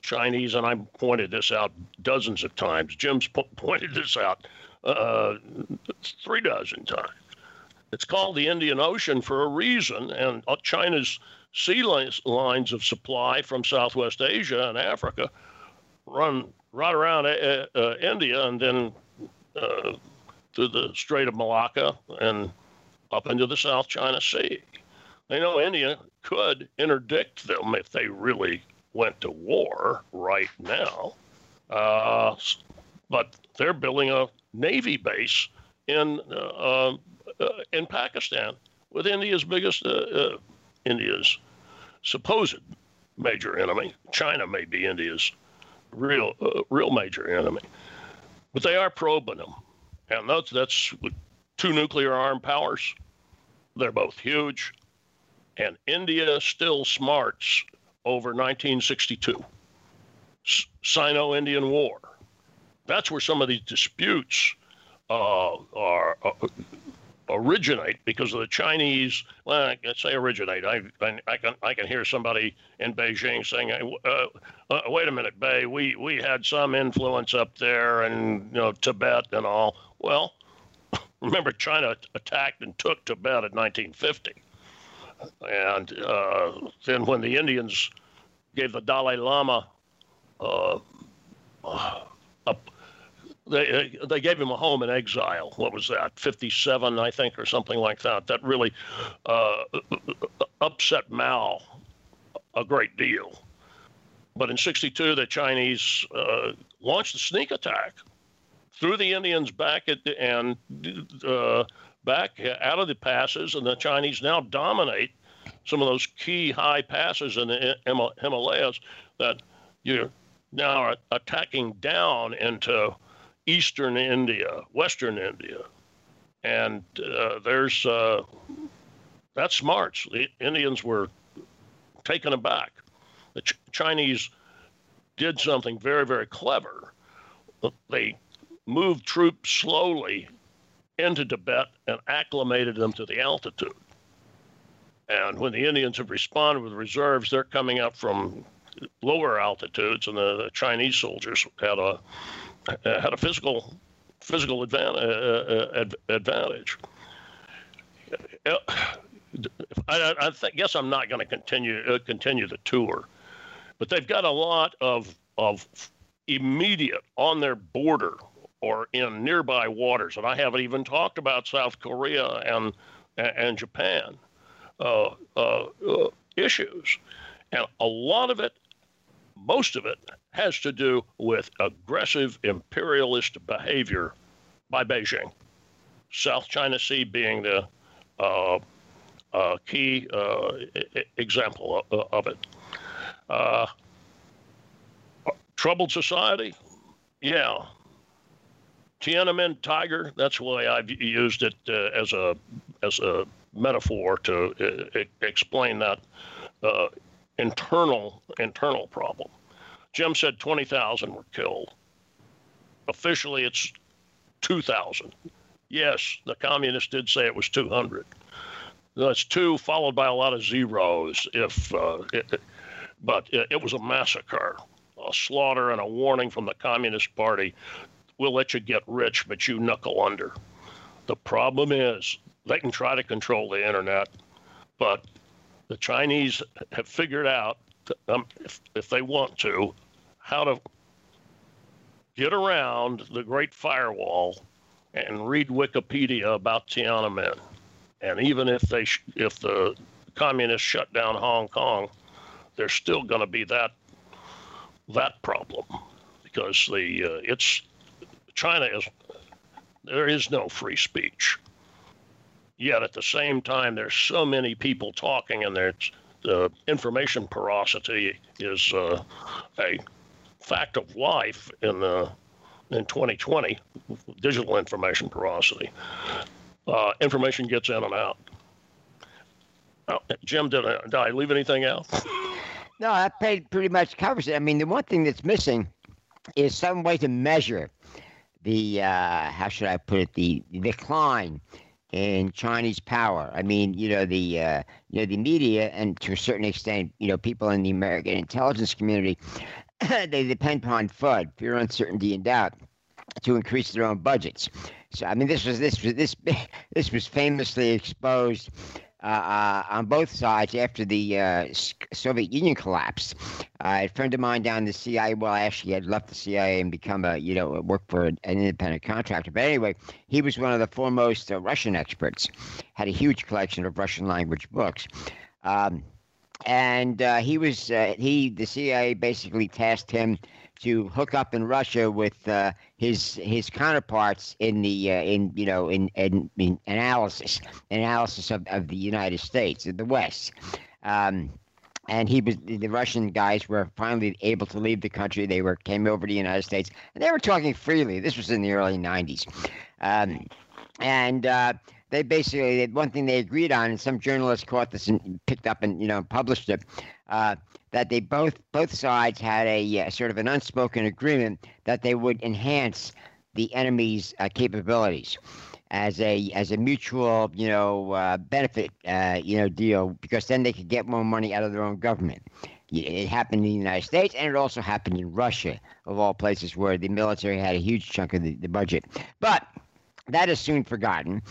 Chinese, and I pointed this out dozens of times. Jim's po- pointed this out uh, three dozen times. It's called the Indian Ocean for a reason, and China's sea lines of supply from Southwest Asia and Africa run right around uh, uh, India and then uh, through the Strait of Malacca and up into the South China Sea. They know India could interdict them if they really went to war right now. Uh, but they're building a Navy base in uh, uh, in Pakistan with India's biggest, uh, uh, India's supposed major enemy. China may be India's real, uh, real major enemy. But they are probing them. And that's, that's two nuclear-armed powers. They're both huge. And India still smarts over nineteen sixty-two. S- Sino-Indian War. That's where some of these disputes uh, are, uh, originate because of the Chinese. Well, I say originate. I, I, I, can, I can hear somebody in Beijing saying, uh, uh, wait a minute, Bei, we, we had some influence up there and, you know, Tibet and all. Well, remember, China attacked and took Tibet in nineteen fifty. And uh, then when the Indians gave the Dalai Lama, uh, a, they they gave him a home in exile. What was that, fifty-seven, I think, or something like that? That really uh, upset Mao a great deal. But in sixty-two, the Chinese uh, launched a sneak attack. Threw the Indians back at the, and uh, back out of the passes, and the Chinese now dominate some of those key high passes in the Himalayas that you're now attacking down into eastern India, western India, and uh, there's uh, that's smarts. The Indians were taken aback. The Ch- Chinese did something very, very clever. They moved troops slowly into Tibet and acclimated them to the altitude. And when the Indians have responded with reserves, they're coming up from lower altitudes, and the Chinese soldiers had a had a physical physical advantage. I, I think, guess I'm not going to continue uh, continue the tour, but they've got a lot of of immediate on their border or in nearby waters. And I haven't even talked about South Korea and and Japan uh, uh, uh, issues. And a lot of it, most of it, has to do with aggressive imperialist behavior by Beijing. South China Sea being the uh, uh, key uh, I- example of, of it. Uh, troubled society? Yeah. Tiananmen Tiger, that's why I've used it uh, as a as a metaphor to uh, explain that uh, internal internal problem. Jim said twenty thousand were killed. Officially, it's two thousand. Yes, the communists did say it was two hundred. That's two followed by a lot of zeros. If, uh, it, but it, it was a massacre, a slaughter, and a warning from the Communist Party: we'll let you get rich, but you knuckle under. The problem is they can try to control the internet, but the Chinese have figured out, um, if, if they want to, how to get around the Great Firewall and read Wikipedia about Tiananmen. And even if they, sh- if the communists shut down Hong Kong, there's still going to be that that problem, because the uh, it's China is there is no free speech. Yet at the same time, there's so many people talking, and there's the uh, information porosity is uh, a fact of life in the. In twenty twenty, digital information porosity, uh, information gets in and out. Oh, Jim, did I, did I leave anything out? No, that pretty much covers it. I mean, the one thing that's missing is some way to measure the, uh, how should I put it, the, the decline in Chinese power. I mean, you know, the uh, you know the media, and to a certain extent, you know, people in the American intelligence community, they depend upon F U D, fear, uncertainty, and doubt, to increase their own budgets. So, I mean, this was this was this this was famously exposed uh, uh, on both sides after the uh, Soviet Union collapsed. Uh, a friend of mine down in the C I A, well, actually, had left the C I A and become a you know worked for an independent contractor. But anyway, he was one of the foremost uh, Russian experts. Had a huge collection of Russian language books. Um, And uh, he was uh, he the C I A basically tasked him to hook up in Russia with uh, his his counterparts in the uh, in you know in, in, in analysis analysis of, of the United States, of the West. Um, and he was the Russian guys were finally able to leave the country. They were came over to the United States, and they were talking freely. This was in the early nineties, um, and. Uh, They basically, one thing they agreed on, and some journalists caught this and picked up and, you know, published it, uh, that they both both sides had a uh, sort of an unspoken agreement that they would enhance the enemy's uh, capabilities as a as a mutual, you know, uh, benefit, uh, you know, deal, because then they could get more money out of their own government. It happened in the United States, and it also happened in Russia, of all places, where the military had a huge chunk of the, the budget. But that is soon forgotten.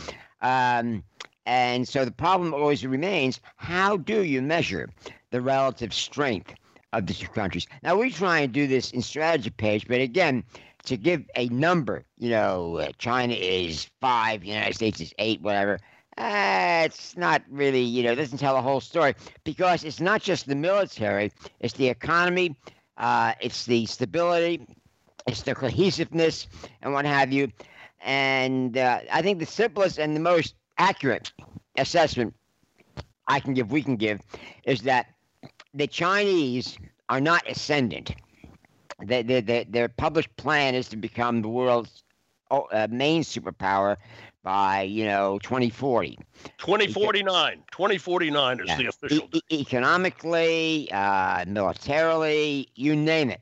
Um, and so the problem always remains, how do you measure the relative strength of the two countries? Now, we try and do this in Strategy Page, but again, to give a number, you know, uh, China is five, the United States is eight, whatever, uh, it's not really, you know, it doesn't tell the whole story, because it's not just the military, it's the economy, uh, it's the stability, it's the cohesiveness, and what have you. And uh, I think the simplest and the most accurate assessment I can give, we can give, is that the Chinese are not ascendant. They, they, they, their published plan is to become the world's uh, main superpower by, you know, twenty forty. twenty forty-nine. twenty forty-nine is yeah. the official. E- economically, uh, militarily, you name it.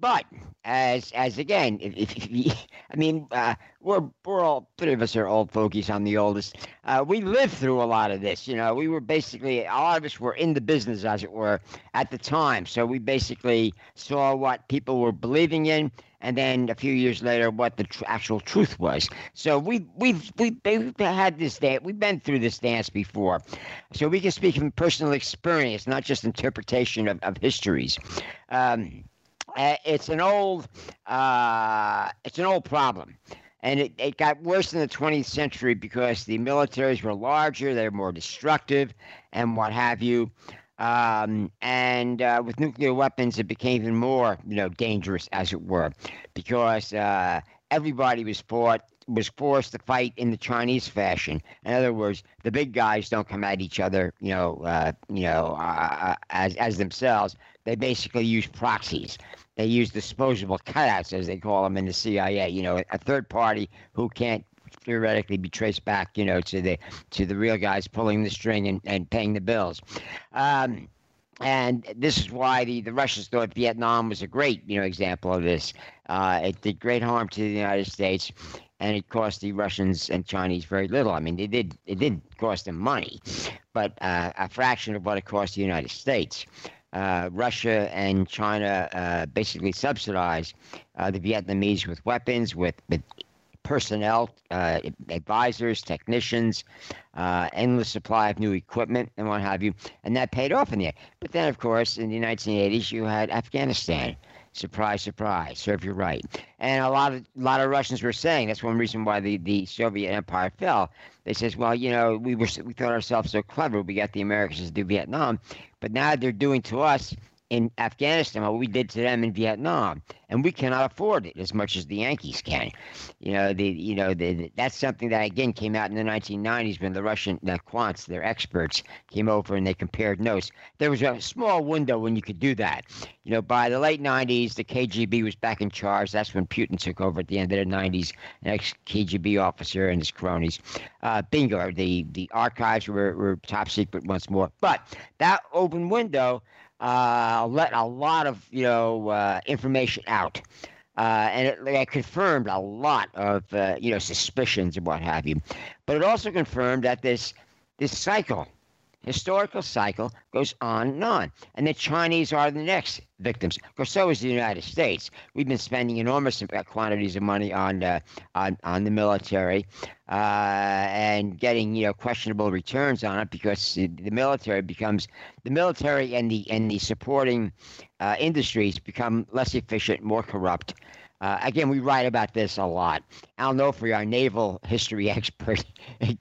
But as as again, if, if, if, I mean, uh, we're we're all three of us are old folkies. I'm the oldest. Uh, we lived through a lot of this. You know, we were basically a lot of us were in the business, as it were, at the time. So we basically saw what people were believing in, and then a few years later, what the tr- actual truth was. So we we've we've, we've had this dance. We've been through this dance before, so we can speak from personal experience, not just interpretation of of histories. Um, uh, it's an old uh, it's an old problem. And it, it got worse in the twentieth century because the militaries were larger, they were more destructive, and what have you. Um, and uh, with nuclear weapons, it became even more, you know, dangerous, as it were, because uh, everybody was fought, was forced to fight in the Chinese fashion. In other words, the big guys don't come at each other, you know, uh, you know, uh, as as themselves. They basically use proxies. They use disposable cutouts, as they call them in the C I A. You know, a third party who can't theoretically be traced back, you know, to the to the real guys pulling the string and, and paying the bills. Um, and this is why the, the Russians thought Vietnam was a great, you know, example of this. Uh, it did great harm to the United States, and it cost the Russians and Chinese very little. I mean, they did it did cost them money, but uh, a fraction of what it cost the United States. Uh, Russia and China uh, basically subsidized uh, the Vietnamese with weapons, with, with personnel, uh, advisors, technicians, uh, endless supply of new equipment, and what have you. And that paid off in the end. But then, of course, in the nineteen eighties, you had Afghanistan. Surprise, surprise, serve you right. And a lot of a lot of Russians were saying, that's one reason why the, the Soviet Empire fell. They says, well, you know, we were we thought ourselves so clever. We got the Americans to do Vietnam. But now they're doing to us in Afghanistan what we did to them in Vietnam. And we cannot afford it as much as the Yankees can. You know, the you know the, the, that's something that, again, came out in the nineteen nineties when the Russian the quants, their experts, came over and they compared notes. There was a small window when you could do that. You know, by the late nineties, the K G B was back in charge. That's when Putin took over at the end of the nineties, an ex-K G B officer and his cronies. Uh, bingo, the, the archives were, were top secret once more. But that open window Uh, let a lot of, you know, uh, information out. Uh, and it, it confirmed a lot of, uh, you know, suspicions and what have you. But it also confirmed that this this cycle, historical cycle, goes on and on. And the Chinese are the next victims. Of course, so is the United States. We've been spending enormous quantities of money on uh, on, on the military uh, and getting, you know, questionable returns on it because the military becomes the military and the and the supporting uh, industries become less efficient, more corrupt. Uh, again, we write about this a lot. Al Nofri, our naval history expert,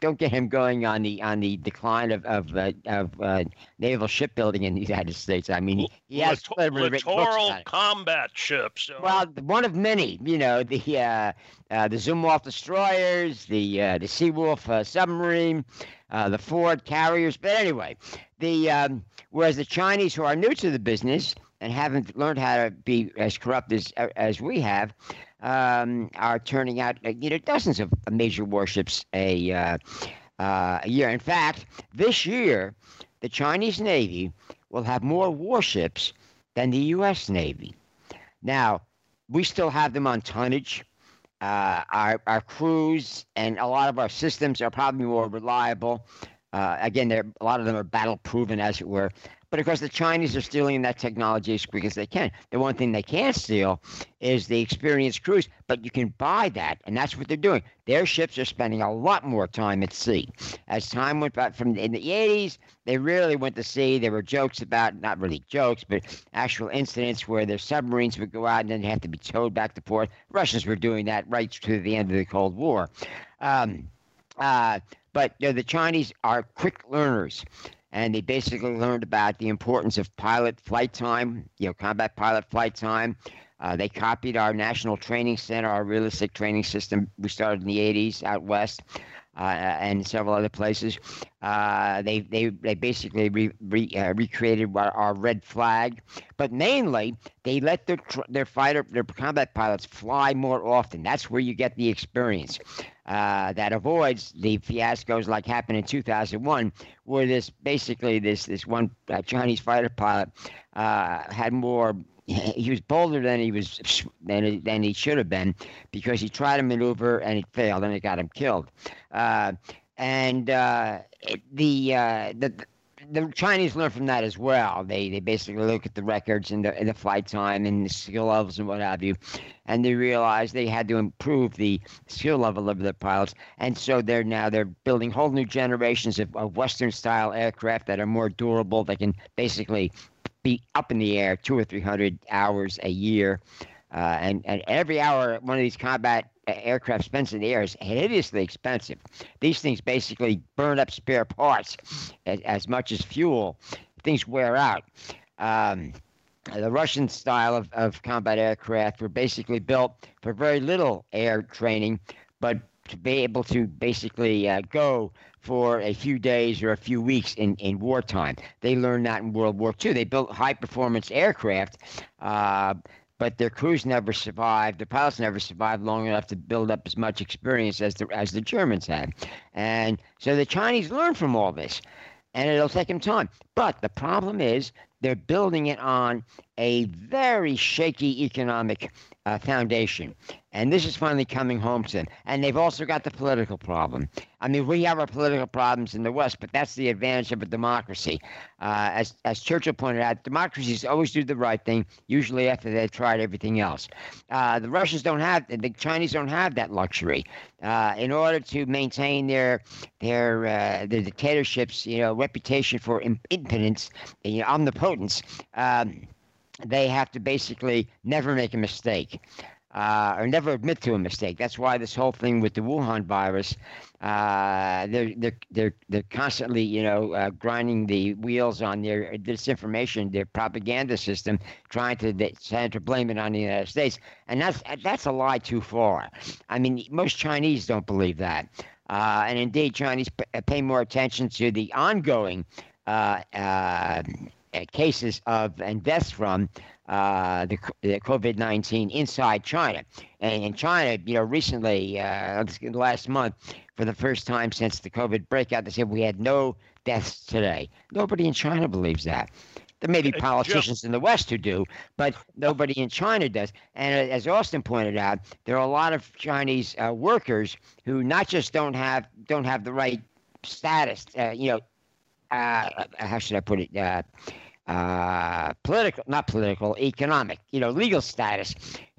don't get him going on the on the decline of of, uh, of uh, naval shipbuilding in the United States. I mean, he, he has literally written books about it. Combat ships. Uh, well, one of many. You know, the uh, uh, the Zumwalt destroyers, the uh, the Seawolf uh, submarine, uh, the Ford carriers. But anyway, the um, whereas the Chinese, who are new to the business and haven't learned how to be as corrupt as as we have, um, are turning out, you know, dozens of major warships a uh, uh, a year. In fact, this year, the Chinese Navy will have more warships than the U S Navy. Now, we still have them on tonnage. Uh, our our crews and a lot of our systems are probably more reliable. Uh, again, they're, a lot of them are battle-proven, as it were. But, of course, the Chinese are stealing that technology as quick as they can. The one thing they can't steal is the experienced crews, but you can buy that, and that's what they're doing. Their ships are spending a lot more time at sea. As time went by, from in the eighties, they really went to sea. There were jokes about, not really jokes, but actual incidents where their submarines would go out and then have to be towed back to port. Russians were doing that right to the end of the Cold War. Um, uh, but you know, the Chinese are quick learners. And they basically learned about the importance of pilot flight time, you know, combat pilot flight time. Uh, they copied our National Training Center, our realistic training system we started in the eighties out west uh, and several other places. Uh, they, they they basically re, re, uh, recreated our, our red flag. But mainly, they let their, their fighter, their combat pilots fly more often. That's where you get the experience. Uh, that avoids the fiascos like happened in two thousand one, where this basically this this one uh, Chinese fighter pilot uh, had more. He was bolder than he was than than he should have been because he tried to maneuver and it failed and it got him killed. Uh, and uh, the uh, the. The Chinese learn from that as well. They they basically look at the records and the, and the flight time and the skill levels and what have you, and they realize they had to improve the skill level of their pilots. And so they're now they're building whole new generations of, of Western-style aircraft that are more durable. They can basically be up in the air two or three hundred hours a year. Uh, and, and every hour one of these combat aircraft spends in the air is hideously expensive. These things basically burn up spare parts as, as much as fuel. Things wear out. Um, the Russian style of, of combat aircraft were basically built for very little air training, but to be able to basically uh, go for a few days or a few weeks in, in wartime. They learned that in World War Two. They built high-performance aircraft, uh, but their crews never survived. Their pilots never survived long enough to build up as much experience as the, as the Germans had. And so the Chinese learned from all this, and it'll take them time. But the problem is they're building it on a very shaky economic uh, foundation. And this is finally coming home to them. And they've also got the political problem. I mean, we have our political problems in the West, but that's the advantage of a democracy. Uh, as, as Churchill pointed out, democracies always do the right thing, usually after they've tried everything else. Uh, the Russians don't have, the Chinese don't have that luxury. Uh, in order to maintain their their, uh, their dictatorship's, you know, reputation for impotence, you know, omnipotence, um, they have to basically never make a mistake. Uh, or never admit to a mistake. That's why this whole thing with the Wuhan virus, uh, they're, they're, they're, they're constantly, you know, uh, grinding the wheels on their disinformation, their propaganda system, trying to, trying to blame it on the United States. And that's, that's a lie too far. I mean, most Chinese don't believe that. Uh, and indeed, Chinese pay more attention to the ongoing uh, uh, cases of and deaths from Uh, the, the COVID nineteen inside China. And in China, you know, recently, uh, last month, for the first time since the COVID breakout, they said we had no deaths today. Nobody in China believes that. There may be politicians in the West who do, but nobody in China does. And as Austin pointed out, there are a lot of Chinese uh, workers who not just don't have don't have the right status, uh, you know, uh, how should I put it? Uh, Uh, political, not political, economic, you know, legal status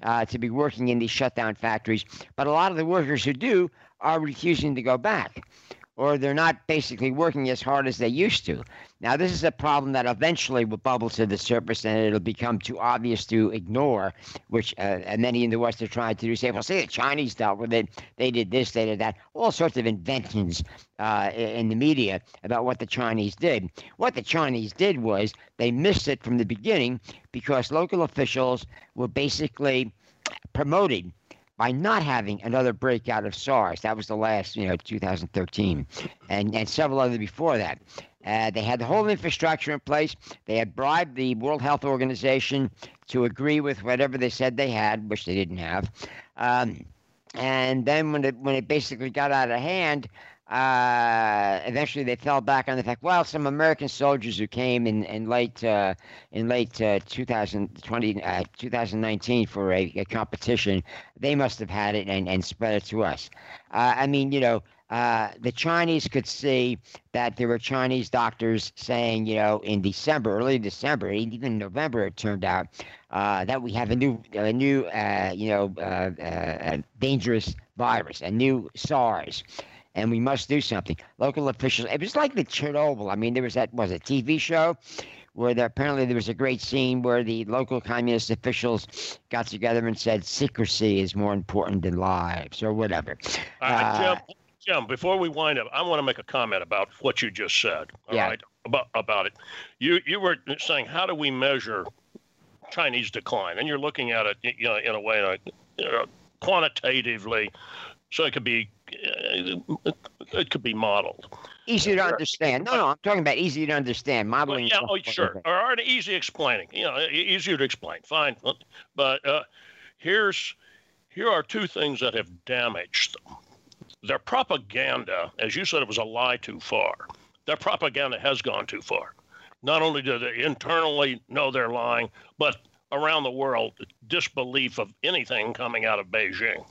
uh, to be working in these shutdown factories. But a lot of the workers who do are refusing to go back, or they're not basically working as hard as they used to. Now, this is a problem that eventually will bubble to the surface, and it'll become too obvious to ignore, which uh, many in the West are trying to do. Say, well, say the Chinese dealt with it. They did this, they did that. All sorts of inventions uh, in the media about what the Chinese did. What the Chinese did was they missed it from the beginning because local officials were basically promoted by not having another breakout of SARS. That was the last, you know, two thousand thirteen, and, and several other before that. Uh, they had the whole infrastructure in place. They had bribed the World Health Organization to agree with whatever they said they had, which they didn't have. Um, and then when it, when it basically got out of hand, uh, eventually they fell back on the fact, well, some American soldiers who came in, in late uh, in late uh, two thousand twenty, uh, two thousand nineteen for a, a competition, they must have had it and, and spread it to us. Uh, I mean, you know, uh, the Chinese could see that there were Chinese doctors saying, you know, in December, early December, even November, it turned out, uh, that we have a new, a new, uh, you know, uh, uh, dangerous virus, a new SARS. And we must do something. Local officials, it was like the Chernobyl. I mean, there was that, was a T V show where there, apparently there was a great scene where the local communist officials got together and said secrecy is more important than lives or whatever. All right, uh, Jim, Jim, before we wind up, I want to make a comment about what you just said. All yeah. right, about, about it. You, you were saying, how do we measure Chinese decline? And you're looking at it, you know, in a way, like, you know, quantitatively, so it could be it could be modeled. Easy to understand. No, no, I'm talking about easy to understand. Modeling. Well, yeah, oh, sure. Or, or easy explaining. You know, easier to explain. Fine. But uh, here's here are two things that have damaged them. Their propaganda, as you said, it was a lie too far. Their propaganda has gone too far. Not only do they internally know they're lying, but around the world, disbelief of anything coming out of Beijing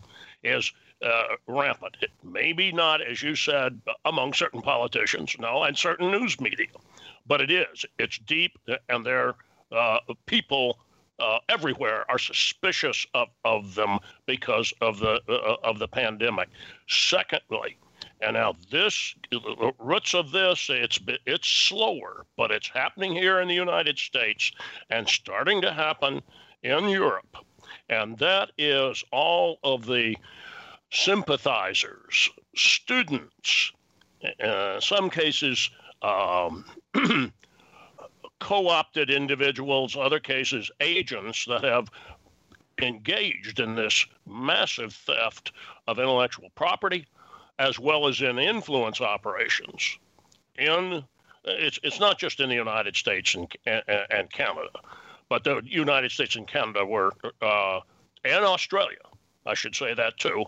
is Uh, rampant. Maybe not, as you said, among certain politicians, no, and certain news media, but it is. It's deep, and their uh, people uh, everywhere are suspicious of, of them because of the uh, of the pandemic. Secondly, And now this, the roots of this, it's it's slower, but it's happening here in the United States and starting to happen in Europe. And that is all of the sympathizers, students, uh, some cases um, co-opted individuals, other cases agents that have engaged in this massive theft of intellectual property, as well as in influence operations. In it's it's not just in the United States and and, and Canada, but the United States and Canada were uh, and Australia, I should say that too,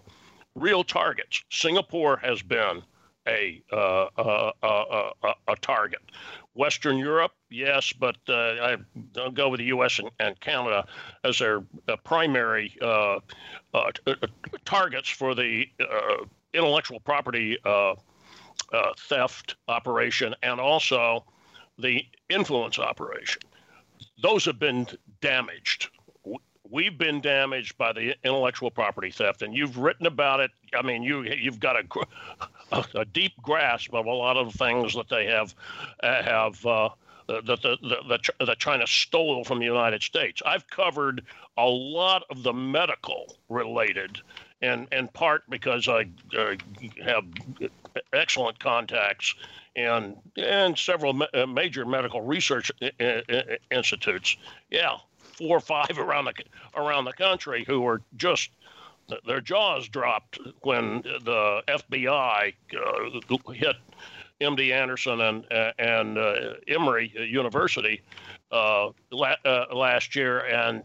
real targets. Singapore has been a uh, a, a, a, a target. Western Europe, yes, but uh, I don't go with the U S and, and Canada as their uh, primary uh, uh, t- t- targets for the Uh, intellectual property uh, uh, theft operation, and also the influence operation. Those have been damaged. We've been damaged by the intellectual property theft, and you've written about it. I mean, you, you've got a, a deep grasp of a lot of things that they have, uh, have uh, that the, the, the, the China stole from the United States. I've covered a lot of the medical-related, and in part because I uh, have excellent contacts in, in several ma- major medical research I- I- institutes, yeah, four or five around the around the country, who were just, their jaws dropped when the F B I uh, hit M D Anderson and uh, and uh, Emory University uh, la- uh, last year, and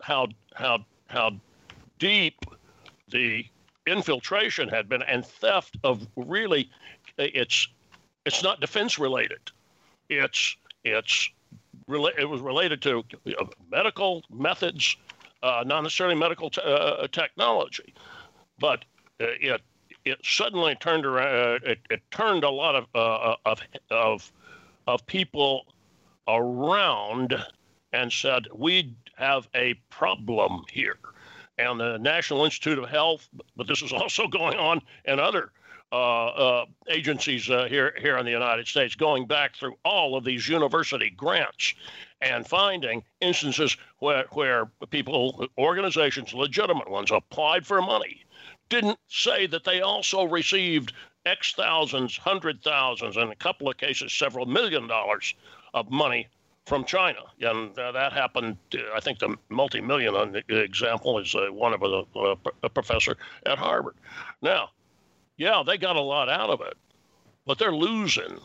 how how how deep the infiltration had been, and theft of really, it's it's not defense related. It's it's it was related to medical methods, uh, not necessarily medical t- uh, technology, but it it suddenly turned around. It, it turned a lot of uh, of of of people around and said, we have a problem here. And the National Institute of Health, but this is also going on in other uh, uh, agencies uh, here here in the United States, going back through all of these university grants and finding instances where where people, organizations, legitimate ones, applied for money, didn't say that they also received X thousands, hundred thousands, and in a couple of cases, several million dollars of money from China. And uh, that happened, uh, I think the multi-million example is uh, one of a, a, a professor at Harvard. Now, yeah, they got a lot out of it, but they're losing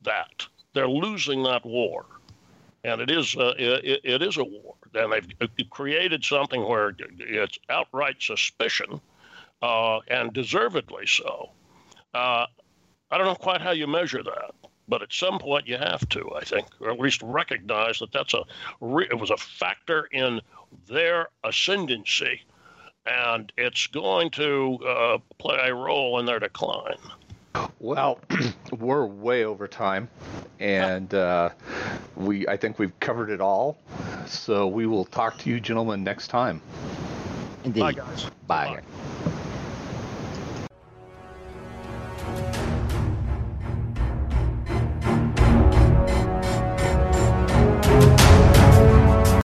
that. They're losing that war. And it is, uh, it, it is a war. And they've created something where it's outright suspicion, uh, and deservedly so. Uh, I don't know quite how you measure that. But at some point, you have to, I think, or at least recognize that that's a re- it was a factor in their ascendancy, and it's going to uh, play a role in their decline. Well, we're way over time, and uh, we I think we've covered it all. So we will talk to you gentlemen next time. Indeed. Bye, guys. Bye. Bye.